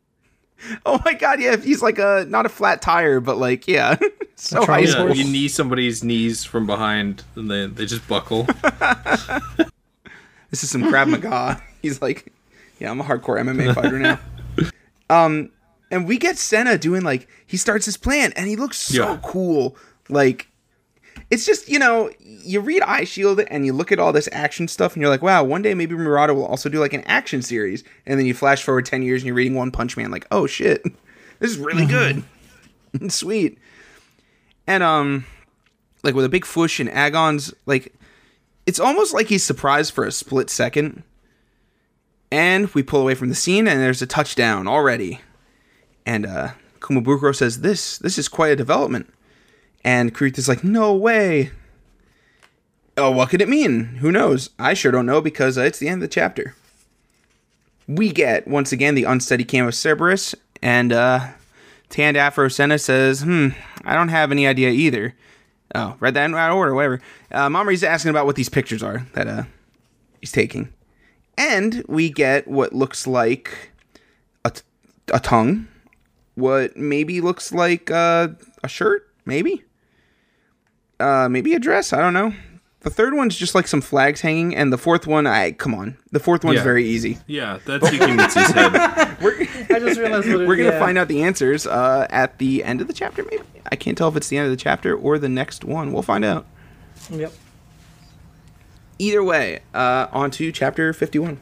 Oh my god, yeah, he's like a, not a flat tire, but like, yeah. So high school. You knee somebody's knees from behind, and they, they just buckle. This is some Krav Maga. He's like, yeah, I'm a hardcore M M A fighter now. um, And we get Senna doing like, he starts his plan, and he looks so yeah. cool. Like, it's just, you know, you read Eyeshield, and you look at all this action stuff, and you're like, wow, one day maybe Murata will also do, like, an action series. And then you flash forward ten years, and you're reading One Punch Man, like, oh, shit. This is really good. Sweet. And, um, like, with a big foosh and Agon's, like, it's almost like he's surprised for a split second. And we pull away from the scene, and there's a touchdown already. And, uh, Kumabukuro says, this, this is quite a development. And Kurita's like, no way. Oh, what could it mean? Who knows? I sure don't know, because uh, it's the end of the chapter. We get, once again, the unsteady cam of Cerberus, and uh, Tanned Afro Senna says, hmm, I don't have any idea either. Oh, read that in right order, whatever. Uh, Mamori's asking about what these pictures are that uh, he's taking. And we get what looks like a, t a tongue, what maybe looks like uh, a shirt, maybe? Uh, maybe a dress, I don't know. The third one's just like some flags hanging, and the fourth one, I come on. The fourth one's yeah. very easy. Yeah, that's Yukimitsu's head. We're, I just realized what it, we're gonna yeah. find out the answers uh, at the end of the chapter. Maybe I can't tell if it's the end of the chapter or the next one. We'll find out. Yep. Either way, uh, on to chapter fifty-one.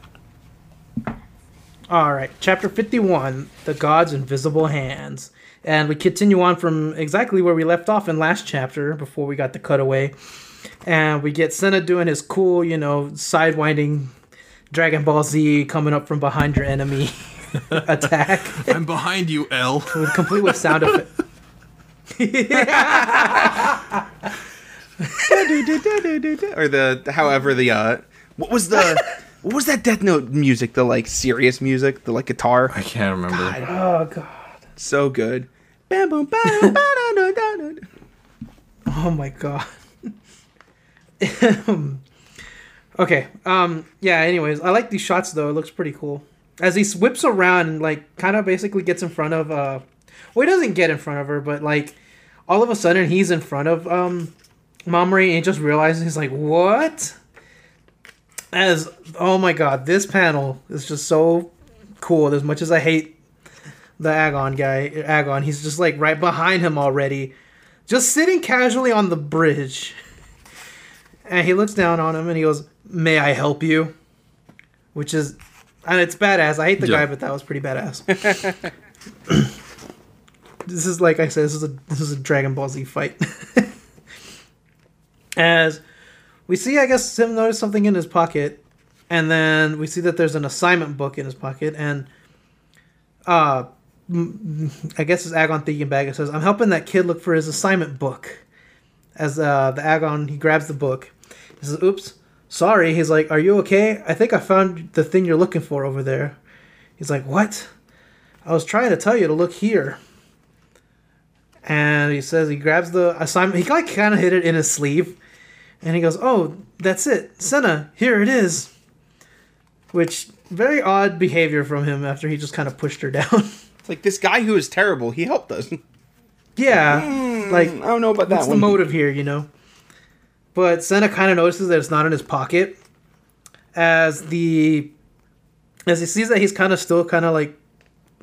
All right, chapter fifty-one: The God's Invisible Hands. And we continue on from exactly where we left off in last chapter before we got the cutaway. And we get Senna doing his cool, you know, sidewinding Dragon Ball Z coming up from behind your enemy attack. I'm behind you, L. Complete with sound effect. Or the, however, the, uh, what was the, what was that Death Note music? The, like, serious music? The, like, guitar? I can't remember. God. Oh, God. So good. Oh, my God. Okay. Um, yeah, anyways, I like these shots, though. It looks pretty cool. As he whips around and, like, kind of basically gets in front of... Uh, well, he doesn't get in front of her, but, like, all of a sudden he's in front of um, Mamori, and he just realizes, he's like, what? As, oh, my God, this panel is just so cool. As much as I hate the Agon guy, Agon, he's just, like, right behind him already. Just sitting casually on the bridge. And he looks down on him and he goes, may I help you? Which is, and it's badass. I hate the yeah. guy, but that was pretty badass. This is, like I said, this is a, this is a Dragon Ball Z fight. As we see, I guess, him notice something in his pocket. And then we see that there's an assignment book in his pocket. And uh, I guess it's Agon thinking back. It says, I'm helping that kid look for his assignment book. As uh, the Agon, he grabs the book. He says, oops, sorry. He's like, are you okay? I think I found the thing you're looking for over there. He's like, what? I was trying to tell you to look here. And he says, he grabs the assignment. He like kind of hid it in his sleeve. And he goes, oh, that's it. Senna, here it is. Which, very odd behavior from him after he just kind of pushed her down. It's like, this guy who is terrible, he helped us. Yeah. Mm, like, I don't know about that what's one. What's the motive here, you know? But Senna kind of notices that it's not in his pocket. As the as he sees that he's kind of still kind of like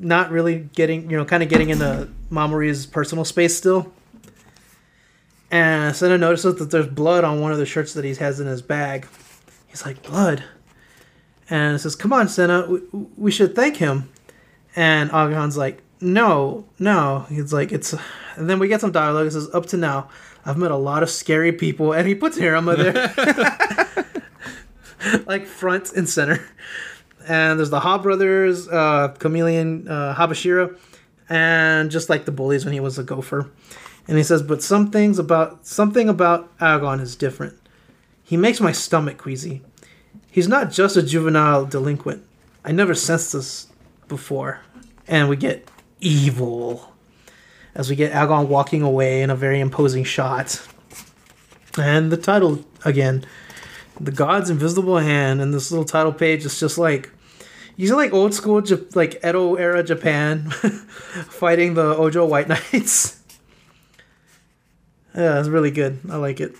not really getting, you know, kind of getting into Mamori's personal space still. And Senna notices that there's blood on one of the shirts that he has in his bag. He's like, blood? And says, come on, Senna, we, we should thank him. And Agon's like, no, no. He's like, it's... And then we get some dialogue. It says, up to now, I've met a lot of scary people. And he puts Hiruma there. Like, front and center. And there's the Ha brothers, uh, Chameleon, uh, Habashira, and just like the bullies when he was a gopher. And he says, but some things about... Something about Agon is different. He makes my stomach queasy. He's not just a juvenile delinquent. I never sensed this before. And we get... evil, as we get Agon walking away in a very imposing shot. And the title again, The God's Invisible Hand, and this little title page is just like, you see like old school like Edo era Japan fighting the Ojo White Knights. Yeah, it's really good. I like it.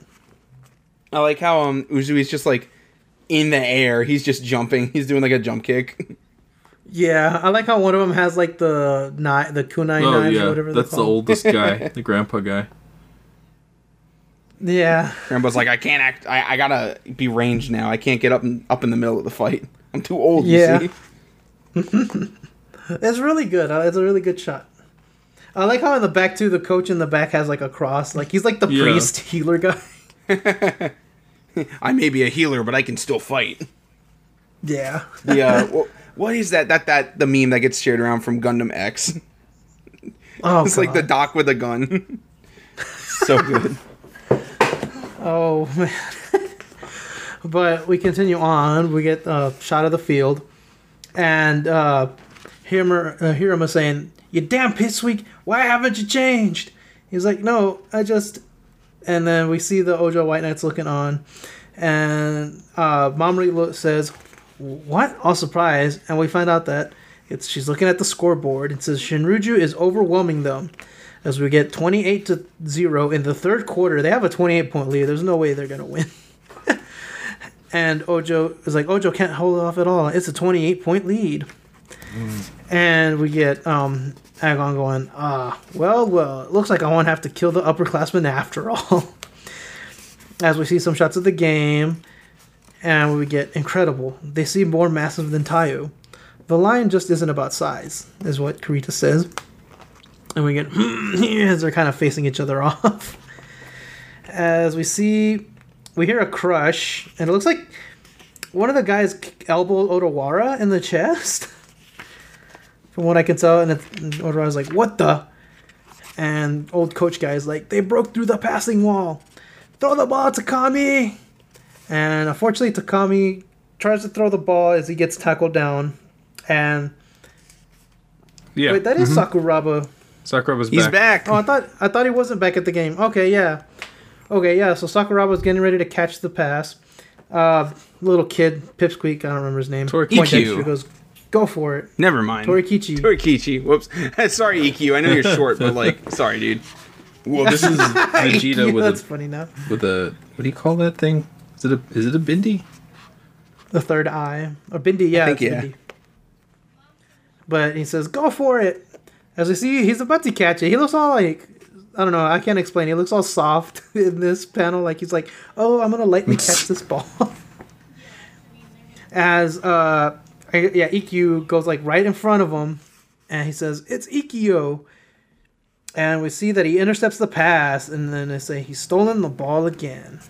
I like how um Uzui's just like in the air. He's just jumping. He's doing like a jump kick. Yeah, I like how one of them has, like, the knife, the kunai oh, knives yeah. or whatever. That's the oldest guy, the grandpa guy. Yeah. Grandpa's like, I can't act, I, I gotta be ranged now. I can't get up in, up in the middle of the fight. I'm too old, yeah. you see? It's really good. It's a really good shot. I like how in the back, too, the coach in the back has, like, a cross. Like, he's, like, the yeah. priest healer guy. I may be a healer, but I can still fight. Yeah. Yeah, well... What is that? That that the meme that gets shared around from Gundam X? Oh, it's God. Like the doc with a gun. So good. Oh, man. But we continue on. We get a shot of the field. And uh, Hiruma, uh, Hiruma saying, "You damn pissweak, why haven't you changed?" He's like, "No, I just..." And then we see the Ojo White Knights looking on. And uh, Mamori lo- says, "What?" All surprised. And we find out that it's she's looking at the scoreboard. It says Shinryuji is overwhelming them. As we get twenty-eight to zero in the third quarter, they have a twenty-eight point lead. There's no way they're going to win. And Ojo is like, Ojo can't hold off at all. It's a twenty-eight point lead. Mm. And we get um, Agon going, ah, well, well, it looks like I won't have to kill the upperclassmen after all. As we see some shots of the game, and we get incredible. They seem more massive than Taiyo. The line just isn't about size, is what Kurita says. And we get, as they're kind of facing each other off. As we see, we hear a crush, and it looks like one of the guys elbowed Odawara in the chest, from what I can tell. And, and Odawara's like, "What the?" And old coach guy's like, "They broke through the passing wall. Throw the ball, Takami!" And unfortunately, Takami tries to throw the ball as he gets tackled down. And yeah, wait, that mm-hmm. is Sakuraba. Sakuraba's back. He's back. Oh, I thought I thought he wasn't back at the game. Okay, yeah. Okay, yeah, so Sakuraba's getting ready to catch the pass. Uh, little kid, Pipsqueak, I don't remember his name. Torakichi goes, "Go for it." Never mind. Torakichi. Torakichi. Whoops. Sorry, Ikkyu. I know you're short, but like, sorry, dude. Well, this is Vegeta with that's a, funny now. With a, what do you call that thing? Is it a is it a bindi? The third eye. A bindi, yeah, I think, it's yeah. bindi. But he says, "Go for it." As we see, he's about to catch it. He looks all like, I don't know, I can't explain. He looks all soft in this panel. Like he's like, "Oh, I'm going to lightly catch this ball." As, uh, yeah, Ikkyu goes like right in front of him. And he says, "It's Ikkyu." And we see that he intercepts the pass. And then they say, "He's stolen the ball again."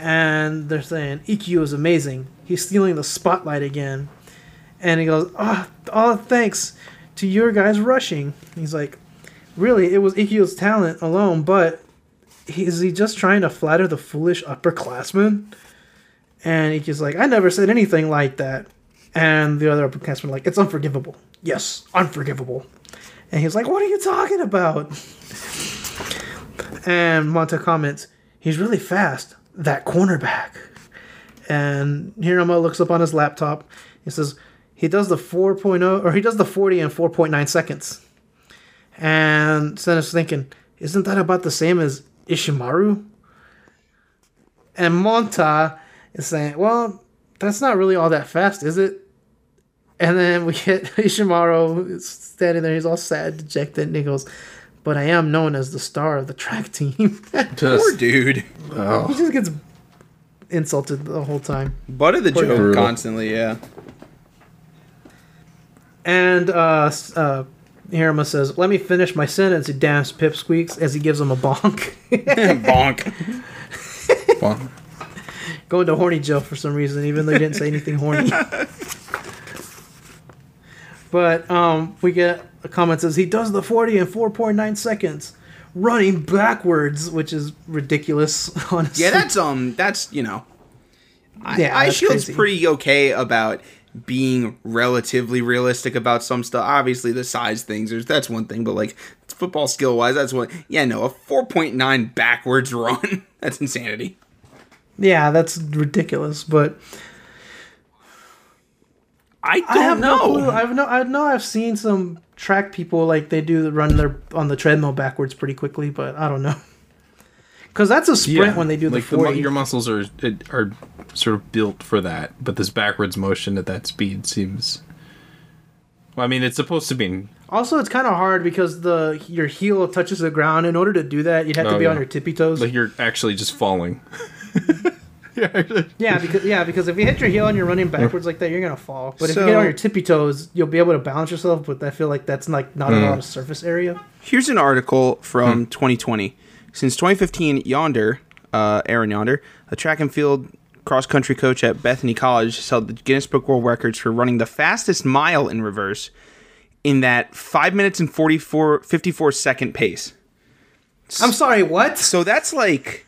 And they're saying, "Ikkyu is amazing. He's stealing the spotlight again." And he goes, "Oh, oh thanks to your guys rushing." He's like, "Really, it was Ikkyo's talent alone, but he, is he just trying to flatter the foolish upperclassmen?" And Ikkyo's like, "I never said anything like that." And the other upperclassmen are like, "It's unforgivable." "Yes, unforgivable." And he's like, "What are you talking about?" And Monta comments, "He's really fast, that cornerback." And Hiruma looks up on his laptop. He says, "He does the four point oh, or he does the forty in four point nine seconds." And Senna's thinking, "Isn't that about the same as Ishimaru?" And Monta is saying, "Well, that's not really all that fast, is it?" And then we get Ishimaru standing there. He's all sad, dejected, and he goes, "But I am known as the star of the track team." Just, poor dude. Oh. He just gets insulted the whole time. Butt of the poor joke brutal. Constantly, yeah. And uh, uh, Hiruma says, "Let me finish my sentence, you damn pipsqueaks," as he gives him a bonk. Bonk. Bonk. Going to horny jail for some reason, even though he didn't say anything horny. But um, we get a comment that says, "He does the forty in four point nine seconds, running backwards," which is ridiculous, honestly. Yeah, that's, um, that's you know, I, yeah, Eyeshield's pretty okay about being relatively realistic about some stuff. Obviously the size things, there's that's one thing, but like football skill wise, that's what yeah no a four point nine backwards run, that's insanity. Yeah, that's ridiculous. But I don't I have know no I've no I know I've seen some track people, like they do run their on the treadmill backwards pretty quickly, but I don't know, because that's a sprint. Yeah, when they do like the forty. The, your muscles are are sort of built for that, but this backwards motion at that speed seems... Well, I mean, it's supposed to be... Also, it's kind of hard because the your heel touches the ground. In order to do that, you'd have oh, to be yeah. on your tippy toes. Like you're actually just falling. yeah, because yeah, because if you hit your heel and you're running backwards like that, you're going to fall. But so, if you get on your tippy toes, you'll be able to balance yourself, but I feel like that's like not mm. a lot of surface area. Here's an article from hmm. twenty twenty. Since twenty fifteen, Yonder, uh, Aaron Yonder, a track and field cross-country coach at Bethany College, has held the Guinness Book World Records for running the fastest mile in reverse in that five minutes and fifty-four second pace. I'm sorry, what? So that's like,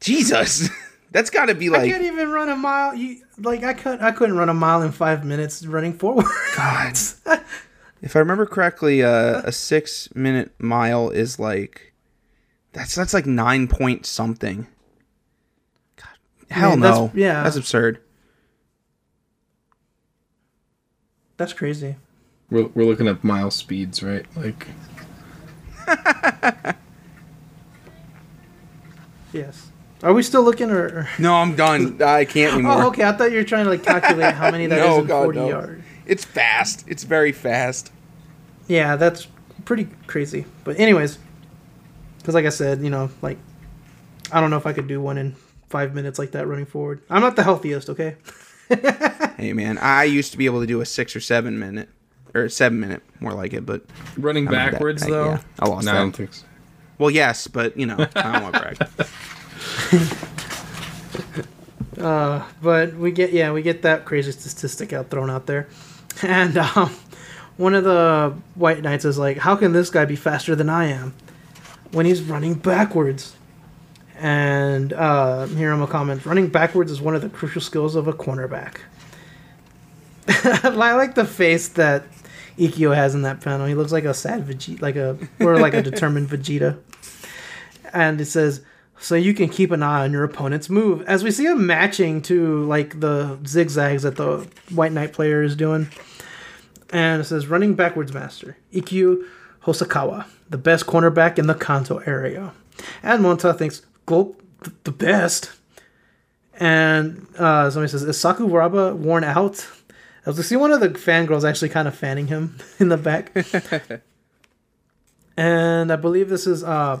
Jesus, that's got to be like. I can't even run a mile. You, like I couldn't, I couldn't run a mile in five minutes running forward. God. If I remember correctly, uh, a six minute mile is like, that's that's like nine point something. God, hell Man, no, that's, yeah, that's absurd. That's crazy. We're we're looking up mile speeds, right? Like. Yes. Are we still looking, or, or no? I'm done. I can't anymore. Oh, okay. I thought you were trying to like calculate how many that no, is in God, forty no. yards. It's fast. It's very fast. Yeah, that's pretty crazy. But anyways, because like I said, you know, like I don't know if I could do one in five minutes like that running forward. I'm not the healthiest, okay? Hey man, I used to be able to do a six or seven minute. Or seven minute, more like it, but running I backwards that, I, though. Yeah, I lost no, that. I don't think so. Well, yes, but you know, I don't want to brag. uh, but we get yeah, we get that crazy statistic out thrown out there, and um, one of the White Knights is like, "How can this guy be faster than I am when he's running backwards?" And uh, Hiruma comments, "Running backwards is one of the crucial skills of a cornerback." I like the face that Ikkyu has in that panel. He looks like a sad Vegeta, like a or like a determined Vegeta. And it says, "So you can keep an eye on your opponent's move," as we see him matching to like the zigzags that the White Knight player is doing. And it says, "Running backwards master Ikkyu Hosokawa, the best cornerback in the Kanto area." And Monta thinks, "Gulp, th- the best." And uh, somebody says, "Is Sakuraba worn out?" I was like, see one of the fangirls actually kind of fanning him in the back. And I believe this is uh,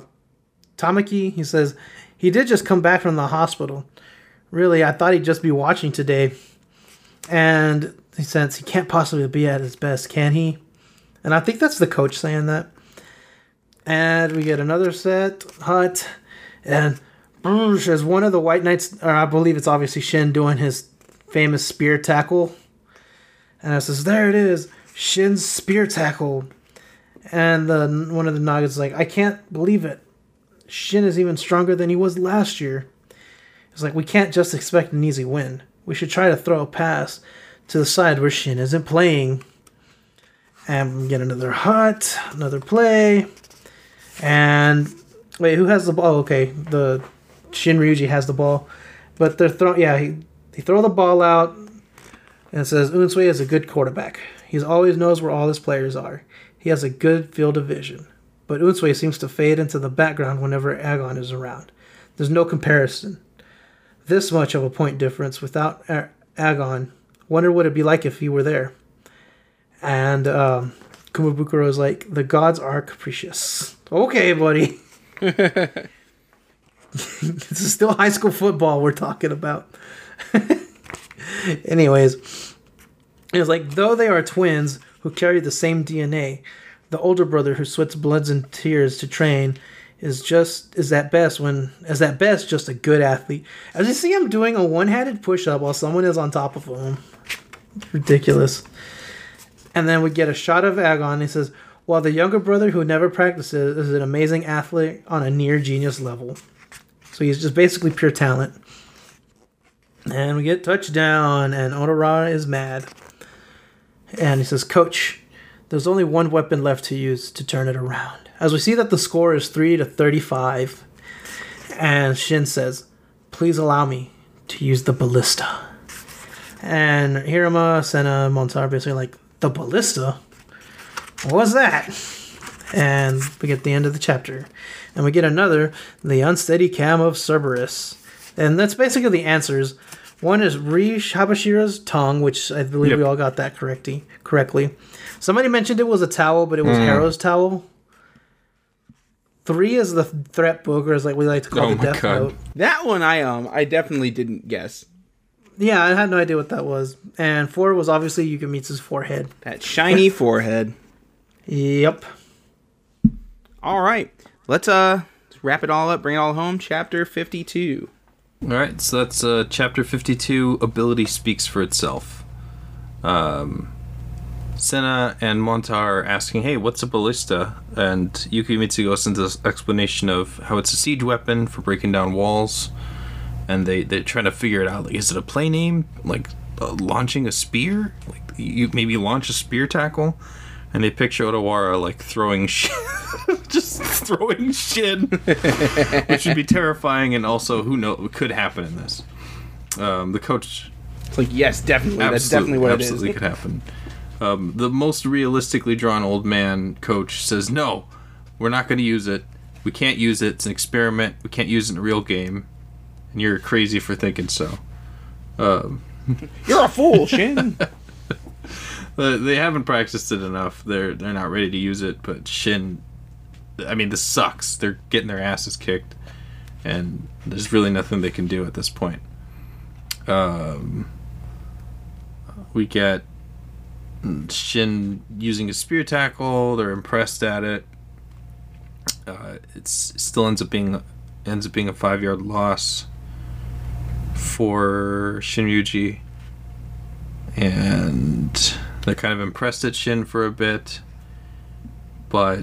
Tamaki. He says, "He did just come back from the hospital. Really, I thought he'd just be watching today. And he says, he can't possibly be at his best, can he?" And I think that's the coach saying that. And we get another set. Hut. And Bruges is one of the White Knights, or I believe it's obviously Shin doing his famous spear tackle. And I says, "There it is, Shin's spear tackle." And the, one of the Nagas is like, "I can't believe it. Shin is even stronger than he was last year." It's like, we can't just expect an easy win. We should try to throw a pass to the side where Shin isn't playing. And we get another hut, another play. And wait, who has the ball? Oh, okay, the Shinryuji has the ball. But they're throwing, yeah, he, he throw the ball out. And it says, "Unsui is a good quarterback. He always knows where all his players are. He has a good field of vision. But Unsui seems to fade into the background whenever Agon is around. There's no comparison. This much of a point difference without Agon. Wonder what it'd be like if he were there." And um, Kumabukuro is like, "The gods are capricious." Okay, buddy. This is still high school football we're talking about. Anyways, it was like, "Though they are twins who carry the same D N A, the older brother who sweats bloods and tears to train is just is at best when is at best just a good athlete." As you see him doing a one-handed push-up while someone is on top of him. Ridiculous. And then we get a shot of Agon. He says, "While the younger brother who never practices is an amazing athlete on a near genius level." So he's just basically pure talent. And we get touchdown, and Odawara is mad. And he says, "Coach, there's only one weapon left to use to turn it around." As we see that the score is three to thirty-five. And Shin says, "Please allow me to use the ballista." And Hiruma, Senna, Monta are basically like, "The ballista? What was that?" And we get the end of the chapter. And we get another, "The Unsteady Cam of Cerberus." And that's basically the answers. One is re Habashira's tongue, which I believe yep. we all got that correctly. Correctly, somebody mentioned it was a towel, but it was mm. Harrow's towel. Three is the threat booger, as like we like to call oh the death God. note. That one I um I definitely didn't guess. Yeah, I had no idea what that was. And four was obviously Yukimitsu's forehead. That shiny forehead. Yep. All right, let's uh let's wrap it all up, bring it all home. Chapter fifty-two. Alright, so that's uh, Chapter fifty-two, Ability Speaks for Itself. Um, Senna and Monta are asking, hey, what's a ballista? And Yukimitsu goes into this explanation of how it's a siege weapon for breaking down walls. And they, they're trying to figure it out. Like, is it a play name? Like, uh, launching a spear? Like, you maybe launch a spear tackle? And they picture Odawara, like, throwing shit. Just throwing shit. Which would be terrifying, and also, who knows, could happen in this. Um, the coach... It's like, yes, definitely. That's definitely what it is. Absolutely could happen. Um, the most realistically drawn old man coach says, no, we're not going to use it. We can't use it. It's an experiment. We can't use it in a real game. And you're crazy for thinking so. Um, you're a fool, Shin. They haven't practiced it enough. They're they're not ready to use it. But Shin, I mean, this sucks. They're getting their asses kicked, and there's really nothing they can do at this point. Um, we get Shin using a spear tackle. They're impressed at it. Uh, it's it still ends up being ends up being a five yard loss for Shinryuji, and they're kind of impressed at Shin for a bit, but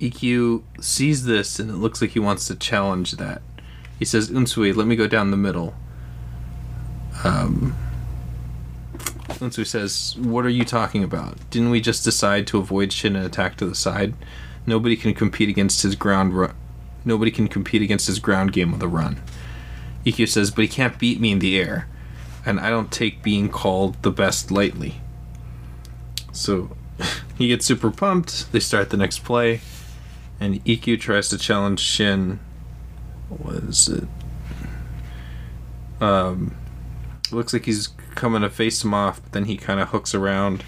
Ikkyu sees this and it looks like he wants to challenge that. He says, Unsui, let me go down the middle. Um, Unsui says, what are you talking about? Didn't we just decide to avoid Shin and attack to the side? Nobody can compete against his ground ru- Nobody can compete against his ground game with a run. Ikkyu says, but he can't beat me in the air, and I don't take being called the best lightly. So he gets super pumped. They start the next play, and Ikkyu tries to challenge Shin. What is it? Um, looks like he's coming to face him off, but then he kind of hooks around,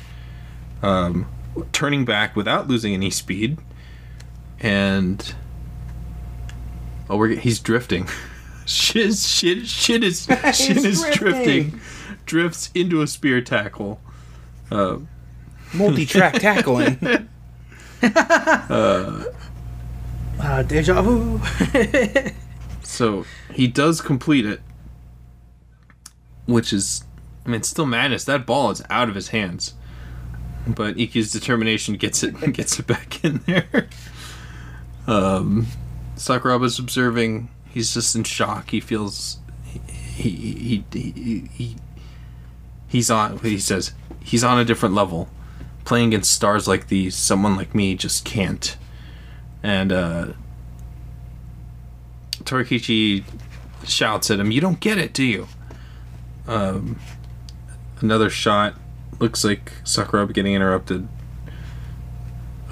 um, turning back without losing any speed, and oh, we're he's drifting. Shit, shit, shit is shit is drifting. drifting. Drifts into a spear tackle. Uh, Multi-track tackling. uh, uh, deja vu. So he does complete it, which is, I mean, it's still madness. That ball is out of his hands, but Ikkયુ's determination gets it and gets it back in there. Um, Sakuraba's observing. He's just in shock. He feels he he, he he he he's on. He says he's on a different level. Playing against stars like these, someone like me just can't. And uh, Torakichi shouts at him, "You don't get it, do you?" Um, another shot. Looks like Sakuraba getting interrupted.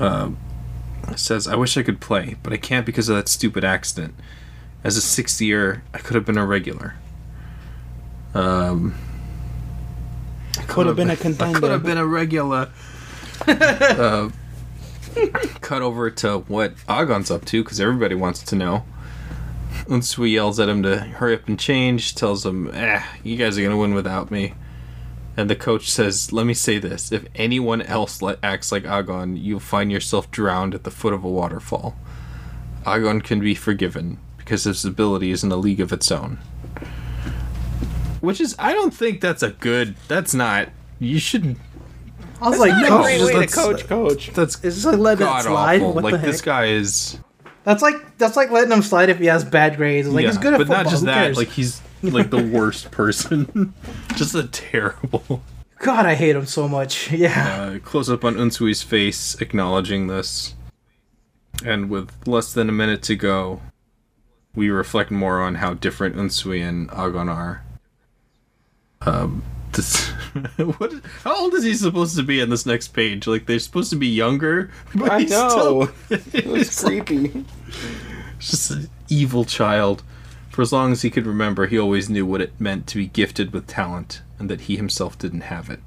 Uh, says, "I wish I could play, but I can't because of that stupid accident. As a sixth year, I could have been a regular. Um, I could, could have been, been a contender. I could have been a regular." uh, cut over to what Agon's up to, because everybody wants to know. Unsui yells at him to hurry up and change, tells him, eh, you guys are going to win without me. And the coach says, let me say this. If anyone else acts like Agon, you'll find yourself drowned at the foot of a waterfall. Agon can be forgiven, because his ability is in a league of its own. Which is, I don't think that's a good, that's not, you shouldn't. I was that's like, no, a great way to coach, coach. That's it's like letting it slide. Awful. What like, the heck? This guy is. That's like, that's like letting him slide if he has bad grades. Like, yeah, he's good at but football. But not just that, like, he's like the worst person. Just a terrible. God, I hate him so much. Yeah. Uh, close up on Unsui's face, acknowledging this. And with less than a minute to go, we reflect more on how different Unsui and Agon are. Um, this, what? How old is he supposed to be on this next page? Like, they're supposed to be younger. But I he's know. Still, it was creepy. Like, just an evil child. For as long as he could remember, he always knew what it meant to be gifted with talent, and that he himself didn't have it.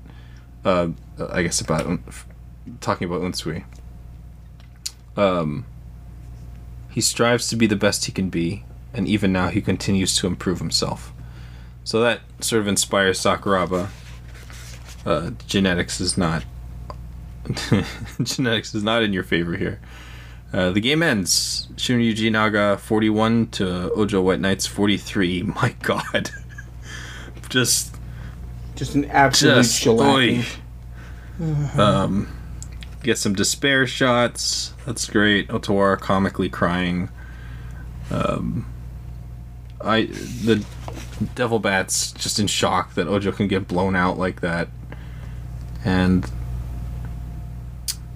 Uh, I guess about um, talking about Unsui. Um. He strives to be the best he can be, and even now he continues to improve himself. So that sort of inspires Sakuraba. Uh, genetics is not... genetics is not in your favor here. Uh, the game ends. Shinryuji Naga forty-one to Ojo White Knights forty-three. My god. just... Just an absolute shellacking. Mm-hmm. Um, get some despair shots. That's great. Otawara comically crying. Um, I the Devil Bats just in shock that Ojo can get blown out like that. And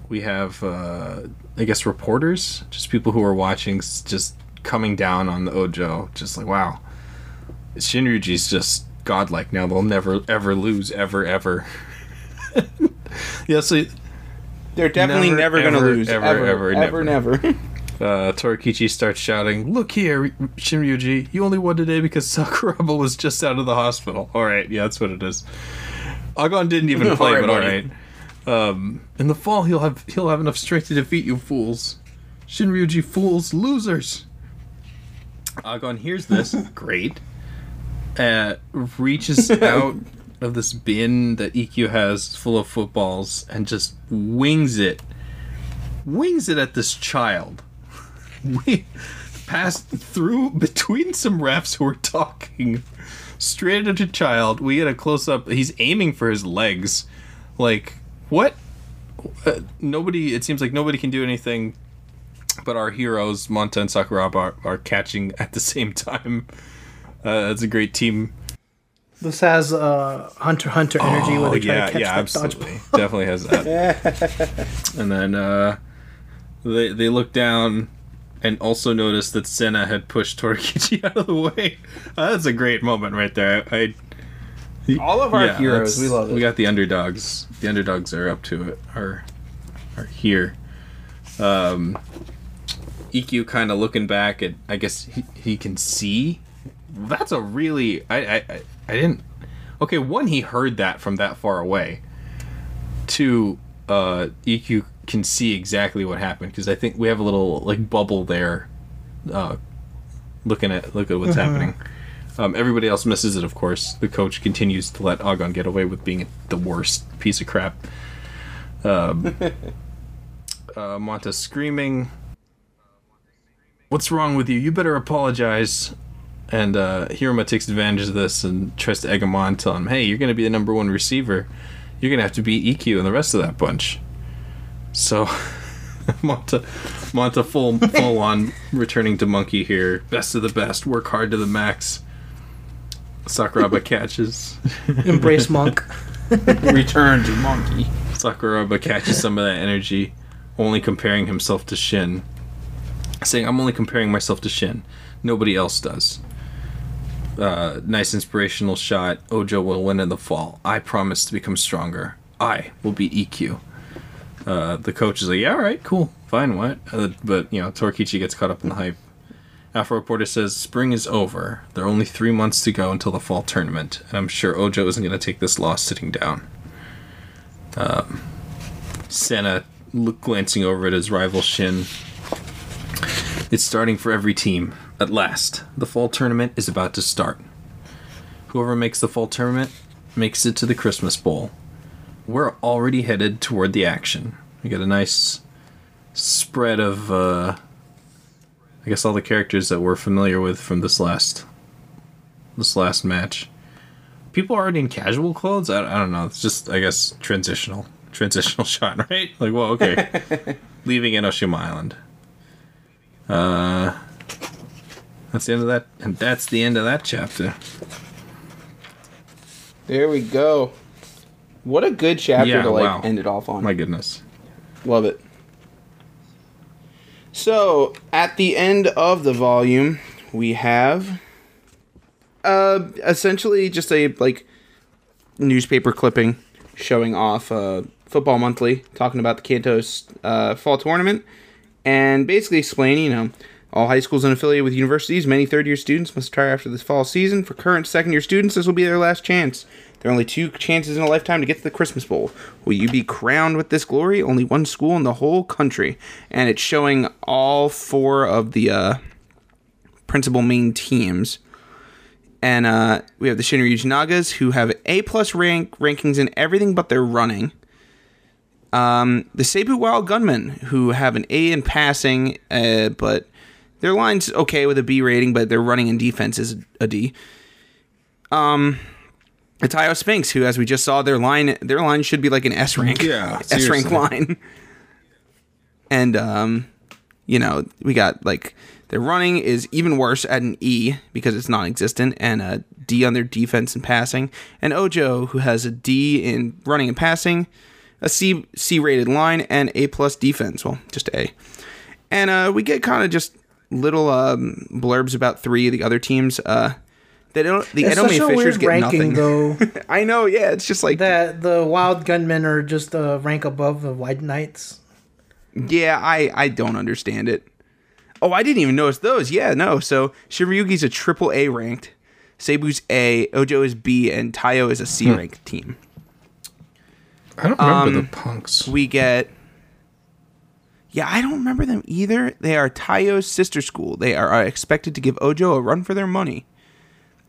we have, uh, I guess, reporters, just people who are watching, just coming down on the Ojo, just like, wow, Shinryuji's just godlike now. They'll never ever lose, ever ever. Yeah, so they're definitely never, never going to lose, ever ever ever, ever never. never. Uh, Torakichi starts shouting, "Look here, Shinryuji! You only won today because Sakuraba was just out of the hospital." All right, yeah, that's what it is. Agon didn't even play, all right, but all right. Um, in the fall, he'll have he'll have enough strength to defeat you fools. Shinryuji fools, losers. Agon hears this, great. Uh, reaches out of this bin that Ikkyu has full of footballs and just wings it. Wings it at this child. We passed through between some refs who were talking. Straight at a child. We get a close-up. He's aiming for his legs. Like, what? Uh, nobody, it seems like nobody can do anything, but our heroes, Monta and Sakuraba, are, are catching at the same time. Uh, that's a great team. This has uh, Hunter Hunter energy oh, where they try yeah, to catch yeah, that absolutely. dodgeball. Definitely has that. And then uh, they they look down and also notice that Senna had pushed Torakichi out of the way. Uh, that's a great moment right there. I, I all of our yeah, heroes, we love it. We got the underdogs. The underdogs are up to it. Are are here. Um, Ikkyu kind of looking back at. I guess he, he can see. That's a really... I, I I didn't... Okay, one, he heard that from that far away. Two, uh, Ikkyu can see exactly what happened, because I think we have a little, like, bubble there uh, looking at look at what's uh-huh. happening. Um, everybody else misses it, of course. The coach continues to let Agon get away with being the worst piece of crap. Um, uh, Monta screaming, "What's wrong with you? You better apologize." And uh, Hiruma takes advantage of this and tries to egg him on, tell him, "Hey, you're going to be the number one receiver. You're going to have to beat Ikkyu and the rest of that bunch." So, Monta, Monta full, full on returning to monkey here. Best of the best. Work hard to the max. Sakuraba catches. Embrace monk. Return to monkey. Sakuraba catches some of that energy, only comparing himself to Shin. Saying, "I'm only comparing myself to Shin. Nobody else does." Uh, nice inspirational shot. Ojo will win in the fall. I promise to become stronger. I will be Ikkyu. Uh, the coach is like, "Yeah, all right, cool, fine, what?" Uh, but, you know, Torakichi gets caught up in the hype. Afro Reporter says, "Spring is over. There are only three months to go until the fall tournament, and I'm sure Ojo isn't going to take this loss sitting down." Um, Senna look, glancing over at his rival Shin. "It's starting for every team. At last, the fall tournament is about to start. Whoever makes the fall tournament makes it to the Christmas Bowl. We're already headed toward the action." We got a nice spread of, uh, I guess, all the characters that we're familiar with from this last, this last match. People already in casual clothes. I, I don't know. It's just, I guess, transitional, transitional shot, right? Like, well, okay, leaving Enoshima Island. Uh. That's the end of that, and that's the end of that chapter. There we go. What a good chapter yeah, to like wow. end it off on. My goodness, love it. So at the end of the volume, we have, uh, essentially just a like newspaper clipping showing off uh, Football Monthly, talking about the Kanto's uh, fall tournament, and basically explaining, you know. All high schools and affiliated with universities, many third-year students must retire after this fall season. For current second-year students, this will be their last chance. There are only two chances in a lifetime to get to the Christmas Bowl. Will you be crowned with this glory? Only one school in the whole country. And it's showing all four of the uh, principal main teams. And uh, we have the Shinryuji Nagas, who have A-plus rank rankings in everything but their running. Um, the Seibu Wild Gunmen, who have an A in passing, uh, but... their line's okay with a B rating, but their running and defense is a D. Um, the Taiyo Sphinx, who, as we just saw, their line their line should be like an S rank, yeah, S rank line. And um, you know, we got like their running is even worse at an E because it's non-existent, and a D on their defense and passing. And Ojo, who has a D in running and passing, a C C rated line, and A plus defense. Well, just A. And uh, we get kind of just little um, blurbs about three of the other teams. Uh, they don't, the Edome Fishers get ranking, nothing. Though, I know, yeah. It's just like that. The Wild Gunmen are just a rank above the White Knights. Yeah, I, I don't understand it. Oh, I didn't even notice those. Yeah, no. So Shiryugi's a triple A ranked. Seibu's A. Ojo is B, and Taiyo is a C hmm. ranked team. I don't remember um, the punks. We get. Yeah, I don't remember them either. They are Taiyo's sister school. They are, are expected to give Ojo a run for their money.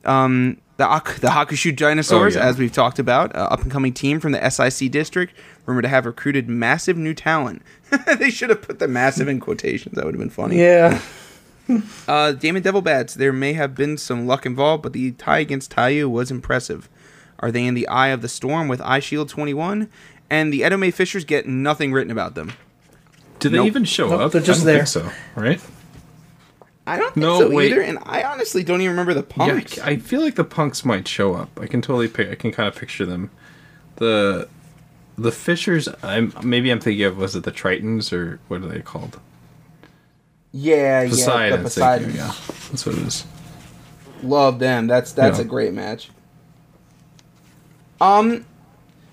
Um, the the Hakushu Dinosaurs, oh, yeah. as we've talked about, uh, up-and-coming team from the S I C district, rumored to have recruited massive new talent. They should have put the massive in quotations. That would have been funny. Yeah. uh, Deimon Devil Bats, there may have been some luck involved, but the tie against Taiyo was impressive. Are they in the eye of the storm with Eyeshield twenty-one? And the Edome Fishers get nothing written about them. Do they nope. even show nope, up? They're just I don't there. Think so, right? I don't think no, so wait. either, and I honestly don't even remember the punks. Yeah, I feel like the punks might show up. I can totally, pick, I can kind of picture them. The the Fishers, I'm maybe I'm thinking of, was it the Tritons, or what are they called? Yeah, Poseidon, yeah, the Poseidons. Yeah, that's what it is. Love them. That's that's yeah. a great match. Um,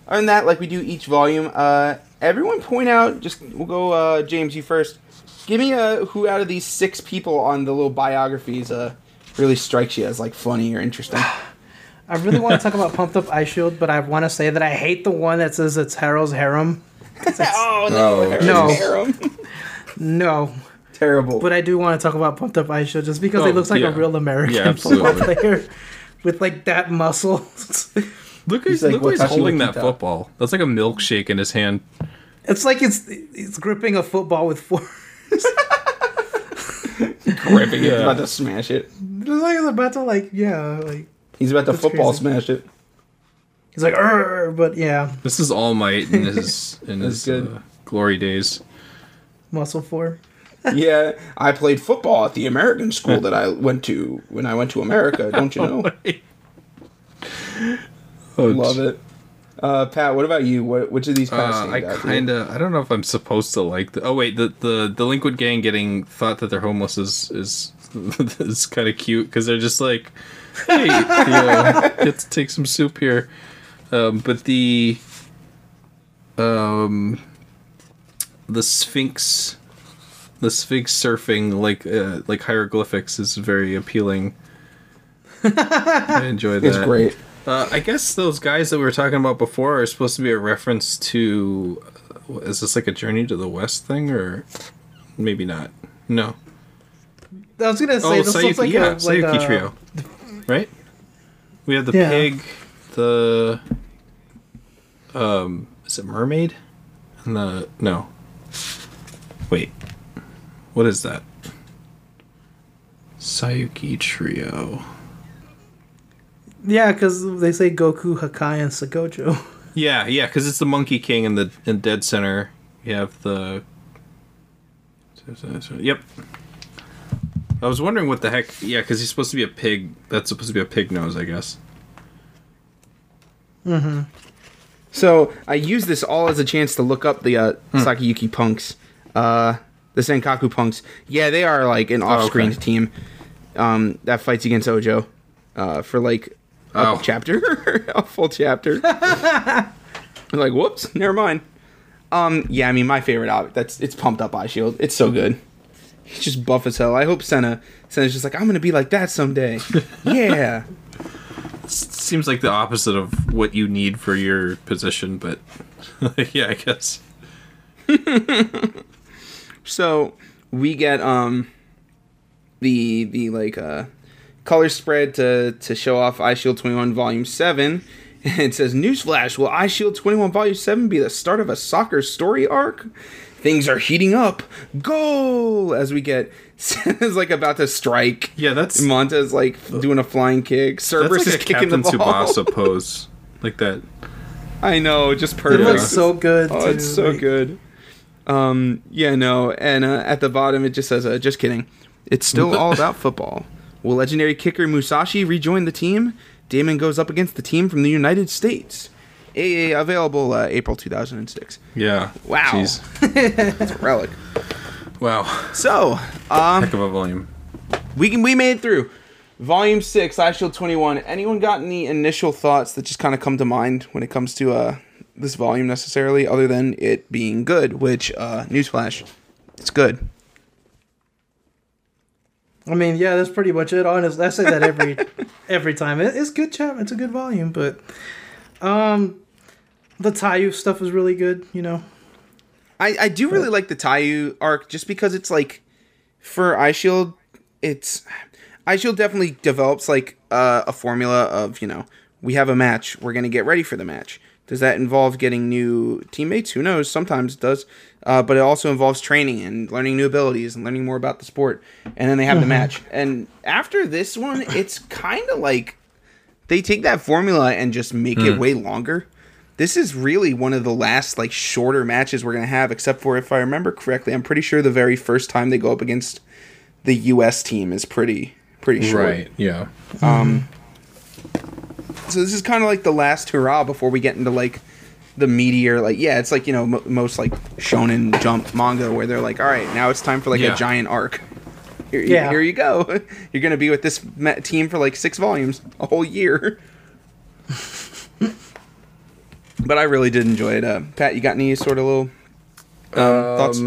other than that, like we do each volume, uh. Everyone point out, just, we'll go, uh, James, you first. Give me a, who out of these six people on the little biographies uh, really strikes you as, like, funny or interesting. I really want to talk about Pumped Up Eyeshield, but I want to say that I hate the one that says it's Harold's harem. It's, oh, no. Oh. No. Harem. No. Terrible. But I do want to talk about Pumped Up Eyeshield just because oh, it looks like yeah. a real American yeah, football player with, like, that muscle. Look at he's, like, look what he's holding that football. That's like a milkshake in his hand. It's like it's it's gripping a football with force. Gripping yeah. it, about to smash it. It's like it's about to like yeah like. He's about to football crazy. smash it. He's like, "Arr," but yeah. This is All Might in his in his uh, glory days. Muscle for. Yeah, I played football at the American school that I went to when I went to America. Don't you know? Love it. Uh, Pat, what about you? What, which of these kind of uh, I kind of... I don't know if I'm supposed to like... The, oh, wait. The, the delinquent gang getting thought that they're homeless is is, is kind of cute because they're just like, hey, you know, get to take some soup here. Um, but the... Um, the Sphinx... The Sphinx surfing, like uh, like hieroglyphics, is very appealing. I enjoy that. It's great. Uh, I guess those guys that we were talking about before are supposed to be a reference to... Uh, is this like a Journey to the West thing, or maybe not? No. I was going to say, oh, this Sayuki, looks like yeah, a... Sayuki like a... trio, right? We have the yeah. pig, the... Um, is it mermaid? And the... No. Wait. What is that? Sayuki trio... Yeah, because they say Goku, Hakai, and Sagojo. Yeah, yeah, because it's the Monkey King in the in Dead Center. You have the... Yep. I was wondering what the heck... Yeah, because he's supposed to be a pig. That's supposed to be a pig nose, I guess. Mm-hmm. So, I use this all as a chance to look up the uh, hmm. Sakayuki punks. Uh, the Senkaku punks. Yeah, they are, like, an off-screen oh, okay. team um, that fights against Ojo uh, for, like... A oh. chapter, a full chapter. Like, whoops, never mind. Um, yeah, I mean, my favorite outfit. That's it's Pumped Up Eyeshield. It's so good. He's just buff as hell. I hope Senna Senna's just like, I'm gonna be like that someday. Yeah. Seems like the opposite of what you need for your position, but yeah, I guess. So we get um the the like uh. color spread to, to show off Eyeshield twenty-one Volume seven. And it says, newsflash, will Eyeshield twenty-one Volume seven be the start of a soccer story arc? Things are heating up. Goal! As we get Senna's like about to strike. Yeah, that's... Monta's like doing a flying kick. Cerberus like is kicking Captain the ball. That's like a Captain Tsubasa pose. like that. I know, just perfect. It looks so good. Oh, too. It's so like... good. Um, yeah, no, and uh, at the bottom it just says, uh, "Just kidding." It's still all about football. Will legendary kicker Musashi rejoin the team? Damon goes up against the team from the United States. A available uh, April two thousand six. Yeah. Wow. Jeez. That's a relic. Wow. So, um, heck of a volume. We can we made it through. Volume six, Eyeshield twenty-one. Anyone got any initial thoughts that just kind of come to mind when it comes to uh, this volume necessarily, other than it being good, which, uh, newsflash, it's good. I mean, yeah, that's pretty much it. Honestly, I say that every every time. It, it's good chap. It's a good volume, but um, the Taiyo stuff is really good, you know. I, I do but. really like the Taiyo arc just because it's like, for Eyeshield, it's... Eyeshield definitely develops like uh, a formula of, you know, we have a match, we're going to get ready for the match. Does that involve getting new teammates? Who knows? Sometimes it does. Uh, but it also involves training and learning new abilities and learning more about the sport. And then they have mm-hmm. the match. And after this one, it's kind of like they take that formula and just make mm. it way longer. This is really one of the last like shorter matches we're going to have, except for, if I remember correctly, I'm pretty sure the very first time they go up against the U S team is pretty... pretty short. Right, yeah. Um, so this is kind of like the last hurrah before we get into, like, the meteor. Like, yeah, it's like, you know, m- most, like, shonen jump manga where they're like, all right, now it's time for, like, yeah. a giant arc. Here, yeah. here you go. You're going to be with this team for, like, six volumes, a whole year. But I really did enjoy it. Uh, Pat, you got any sort of little um, um, thoughts?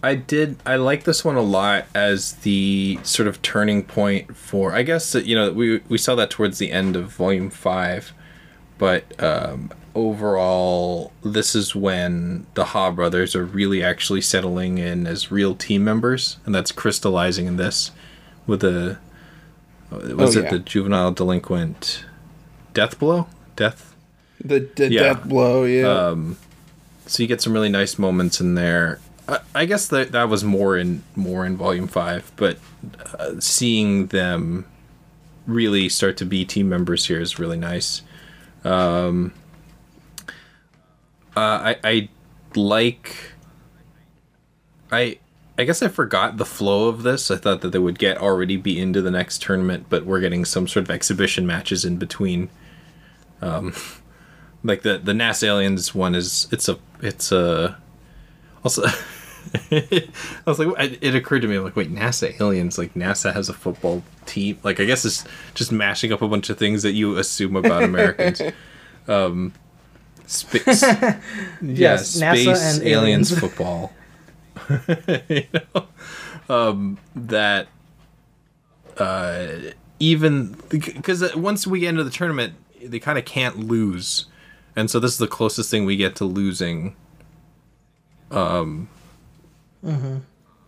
I did. I like this one a lot as the sort of turning point for, I guess, you know, we we saw that towards the end of Volume five, but um, overall, this is when the Ha brothers are really actually settling in as real team members, and that's crystallizing in this with the, was oh, it yeah. the juvenile delinquent death blow? Death? The, the yeah. death blow, yeah. Um, so you get some really nice moments in there. I guess that that was more in more in Volume five, but uh, seeing them really start to be team members here is really nice. Um, uh, I, I like... I I guess I forgot the flow of this. I thought that they would get already be into the next tournament, but we're getting some sort of exhibition matches in between. Um, like the, the N A S Aliens one is... It's a... It's a also... I was like, it occurred to me, I'm like, wait, NASA aliens, like NASA has a football team. Like, I guess it's just mashing up a bunch of things that you assume about Americans. Um, space, yes, yeah, NASA space and aliens, aliens football. You know, um, that uh, even because once we get into the tournament, they kind of can't lose, and so this is the closest thing we get to losing. Um, mm-hmm.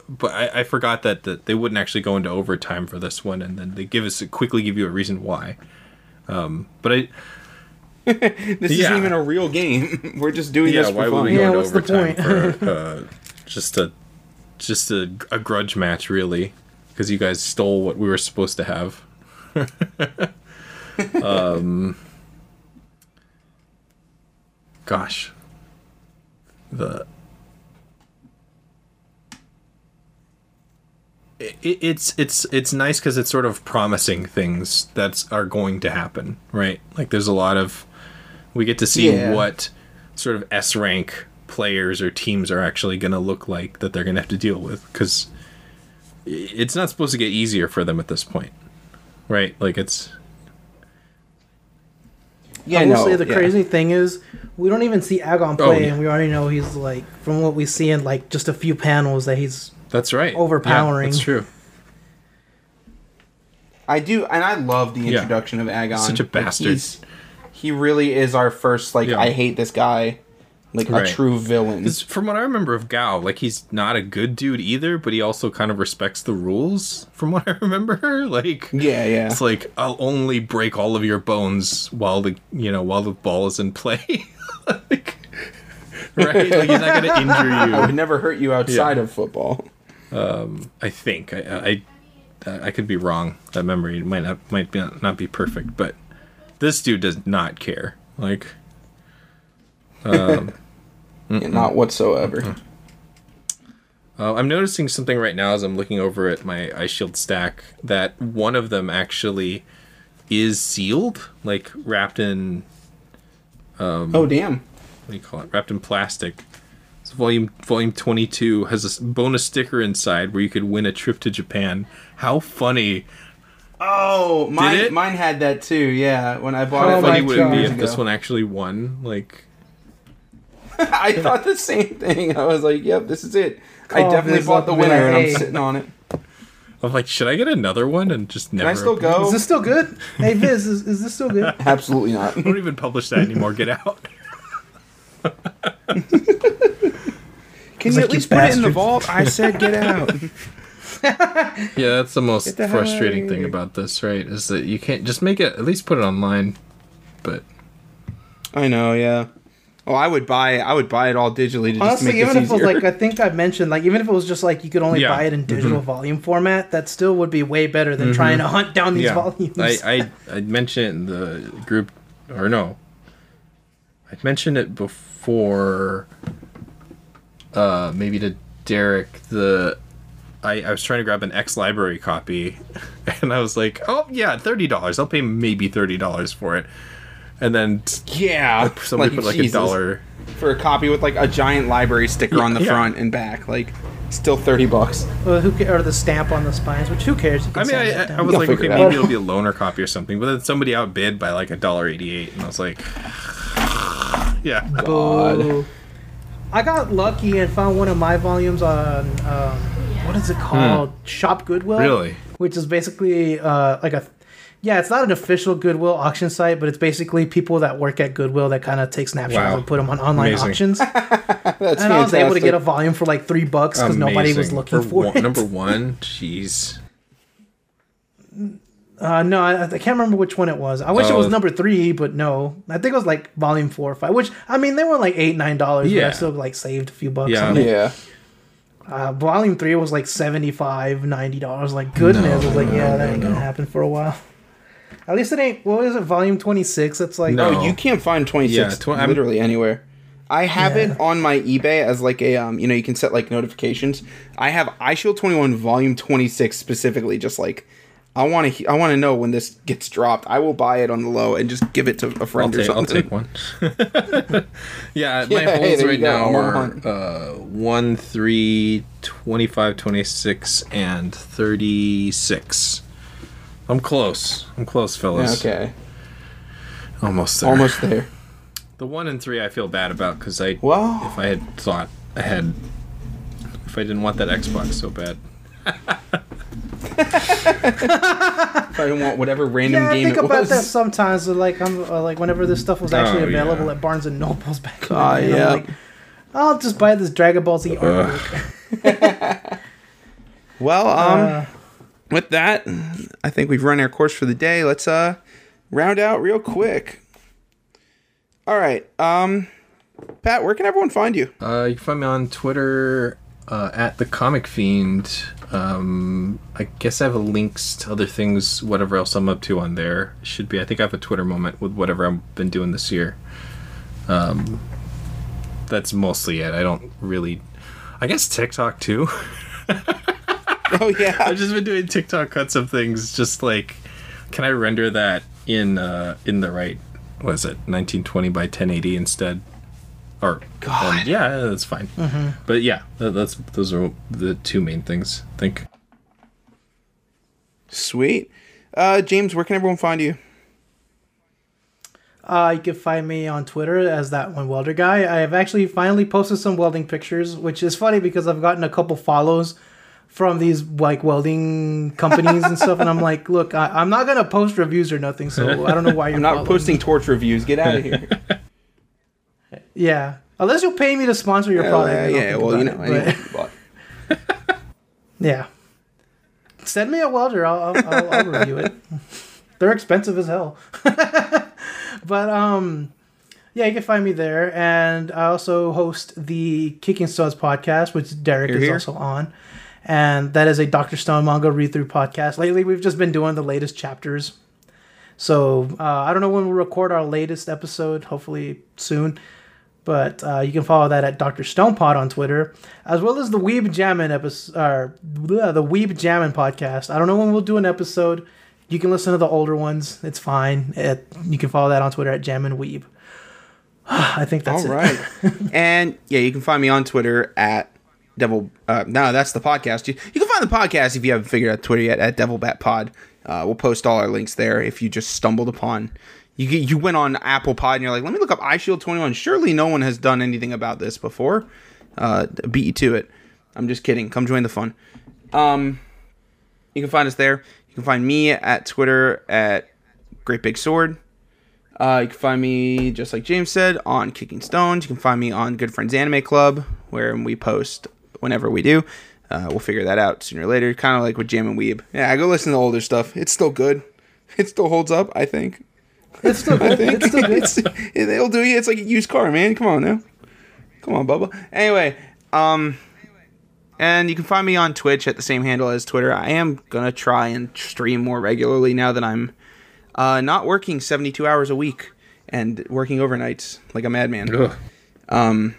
But I, I forgot that, that they wouldn't actually go into overtime for this one, and then they give us quickly give you a reason why. Um, but I this yeah. isn't even a real game. We're just doing yeah, this for why fun. Would we go yeah, into what's overtime the point? for uh, just a just a, a grudge match, really, because you guys stole what we were supposed to have. um, gosh, the. It's it's it's nice because it's sort of promising things that are going to happen, right? Like there's a lot of, we get to see yeah. what sort of S rank players or teams are actually going to look like that they're going to have to deal with, because it's not supposed to get easier for them at this point, right? Like it's. Yeah, I will no, say the yeah. crazy thing is we don't even see Agon play, oh, yeah. and we already know he's like, from what we see in like just a few panels, that he's. That's right. Overpowering. Yeah, that's true. I do, and I love the introduction yeah. of Agon. Such a bastard. Like he really is our first, like, yeah. I hate this guy, like right. a true villain. From what I remember of Gao, like, he's not a good dude either, but he also kind of respects the rules, from what I remember. Like, yeah, yeah. It's like, I'll only break all of your bones while the, you know, while the ball is in play. Like, right? Like, he's not going to injure you. I would never hurt you outside yeah. of football. Um, I think I, I I could be wrong. That memory might not might be, not be perfect, but this dude does not care. Like, um, yeah, not whatsoever. Mm-mm. Uh, I'm noticing something right now as I'm looking over at my Eyeshield stack, that one of them actually is sealed, like wrapped in. Um, oh damn! What do you call it? Wrapped in plastic. So volume Volume twenty-two has a bonus sticker inside where you could win a trip to Japan. How funny! Oh, mine mine had that too. Yeah, when I bought it. How funny would it be if this one actually won? Like, I thought the same thing. I was like, "Yep, this is it." I definitely bought the winner, and I'm sitting on it. I'm like, should I get another one and just never... Can I still go? Is this still good? Hey, Viz, is, is this still good? Absolutely not. I don't even publish that anymore. Get out. Can you at least put it in the vault? I said get out. Yeah, that's the most frustrating thing about this, right? Is that you can't just make it... At least put it online. But... I know, yeah. Oh, I would buy. I would buy it all digitally. To Honestly, just make even this if easier. It was like I think I mentioned, like even if it was just like you could only yeah. buy it in digital mm-hmm. volume format, that still would be way better than mm-hmm. trying to hunt down these yeah. volumes. I I I mentioned it in the group, or no, I mentioned it before. Uh, maybe to Derek. The I I was trying to grab an X Library copy, and I was like, oh yeah, thirty dollars. I'll pay maybe thirty dollars for it. And then yeah, somebody like, put like Jesus. a dollar for a copy with like a giant library sticker yeah, on the yeah. front and back, like still thirty bucks. Well, who ca- or the stamp on the spines? Which who cares? I mean, I, I was You'll like, okay, it maybe it'll be a loaner copy or something. But then somebody outbid by like a dollar eighty-eight, and I was like, yeah. God. I got lucky and found one of my volumes on um, what is it called? Hmm. Shop Goodwill, really? Which is basically uh, like a. Yeah, it's not an official Goodwill auction site, but it's basically people that work at Goodwill that kind of take snapshots wow. and put them on online Amazing. auctions. That's and fantastic. I was able to get a volume for like three bucks because nobody was looking for, for one, it. Number one, jeez. Uh, no, I, I can't remember which one it was. I wish oh. it was number three, but no, I think it was like volume four or five. Which I mean, they were like eight, nine dollars, yeah. but I still like saved a few bucks. Yeah, on it. yeah. Uh, volume three was like seventy-five, ninety dollars. Like goodness, no, I was like, no, yeah, that no, ain't gonna no. happen for a while. At least it ain't. What is it? Volume twenty-six. That's like no. no. You can't find twenty-six yeah, tw- literally I'm, anywhere. I have yeah. it on my eBay as like a um. You know, you can set like notifications. I have Eyeshield twenty-one volume twenty-six specifically. Just like I want to. I want to know when this gets dropped. I will buy it on the low and just give it to a friend I'll or take, something. I'll take one. yeah, yeah, my hey, holds right now are uh, one, three, twenty-five, twenty-six, and thirty-six. I'm close. I'm close, fellas. Okay. Almost there. Almost there. The one and three I feel bad about because I, well, if I had thought ahead, if I didn't want that Xbox so bad. If I didn't want whatever random yeah, game it was. I think about that sometimes. Like, I'm, uh, like whenever this stuff was actually oh, available yeah. at Barnes and Noble's back then. Uh, yeah. I'm like, I'll just buy this Dragon Ball Z artwork. well, um... Uh, With that, I think we've run our course for the day. Let's uh, round out real quick. All right. Um, Pat, where can everyone find you? Uh, you can find me on Twitter uh, at The Comic Fiend. Um, I guess I have links to other things, whatever else I'm up to on there. Should be. I think I have a Twitter moment with whatever I've been doing this year. Um, that's mostly it. I don't really... I guess TikTok, too. Oh yeah, I've just been doing TikTok cuts of things. Just like, can I render that in uh, in the right? What is it, nineteen twenty by ten eighty instead? Or God, um, yeah, that's fine. Uh-huh. But yeah, that, that's those are the two main things, I think. Sweet, uh, James, where can everyone find you? Uh, you can find me on Twitter as that one welder guy. I have actually finally posted some welding pictures, which is funny because I've gotten a couple follows from these like welding companies and stuff, and I'm like, look, I, I'm not gonna post reviews or nothing, so I don't know why you're I'm not posting me. Torch reviews. Get out of here. Yeah, unless you'll pay me to sponsor your well, product. Uh, yeah, well, you know, it, but... yeah. Send me a welder. I'll I'll, I'll, I'll review it. They're expensive as hell, but um. Yeah, you can find me there, and I also host the Kicking Studs podcast, which Derek here, is here. also on. and that is a Doctor Stone manga read-through podcast. Lately, we've just been doing the latest chapters. So uh, I don't know when we'll record our latest episode, hopefully soon. But uh, you can follow that at Doctor Stone Pod on Twitter, as well as the Weeb Jammin' episode, or bleh, the Weeb Jammin' podcast. I don't know when we'll do an episode. You can listen to the older ones. It's fine. It, you can follow that on Twitter at Jammin' Weeb. I think that's all it. Right. And yeah, you can find me on Twitter at Devil. Uh, no, that's the podcast. You, you can find the podcast if you haven't figured out Twitter yet at Devil Bat Pod. Uh, we'll post all our links there if you just stumbled upon. You you went on Apple Pod and you're like, let me look up Eyeshield twenty-one. Surely no one has done anything about this before. Uh, beat you to it. I'm just kidding. Come join the fun. Um, you can find us there. You can find me at Twitter at Great Big Sword. Uh, you can find me, just like James said, on Kicking Stones. You can find me on Good Friends Anime Club, where we post whenever we do. Uh, we'll figure that out sooner or later. Kind of like with Jam and Weeb. Yeah, I go listen to older stuff. It's still good. It still holds up, I think. It's still good. It's still good. It's, it'll do you. It's like a used car, man. Come on now. Come on, Bubba. Anyway, um, and you can find me on Twitch at the same handle as Twitter. I am going to try and stream more regularly now that I'm uh, not working seventy-two hours a week and working overnights like a madman. Ugh. Um,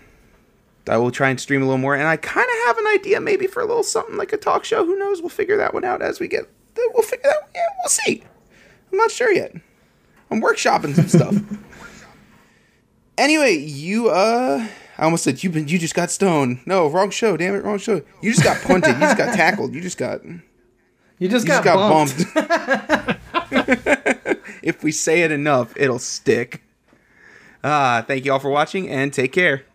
I will try and stream a little more. And I kind of have an idea maybe for a little something like a talk show. Who knows? We'll figure that one out as we get. We'll figure that Yeah, we'll see. I'm not sure yet. I'm workshopping some stuff. Anyway, you, uh, I almost said you been, you just got stoned. No, wrong show. Damn it, wrong show. You just got punted. You just got tackled. You just got. You just, you got, just got bumped. bumped. If we say it enough, it'll stick. Ah, uh, thank you all for watching and take care.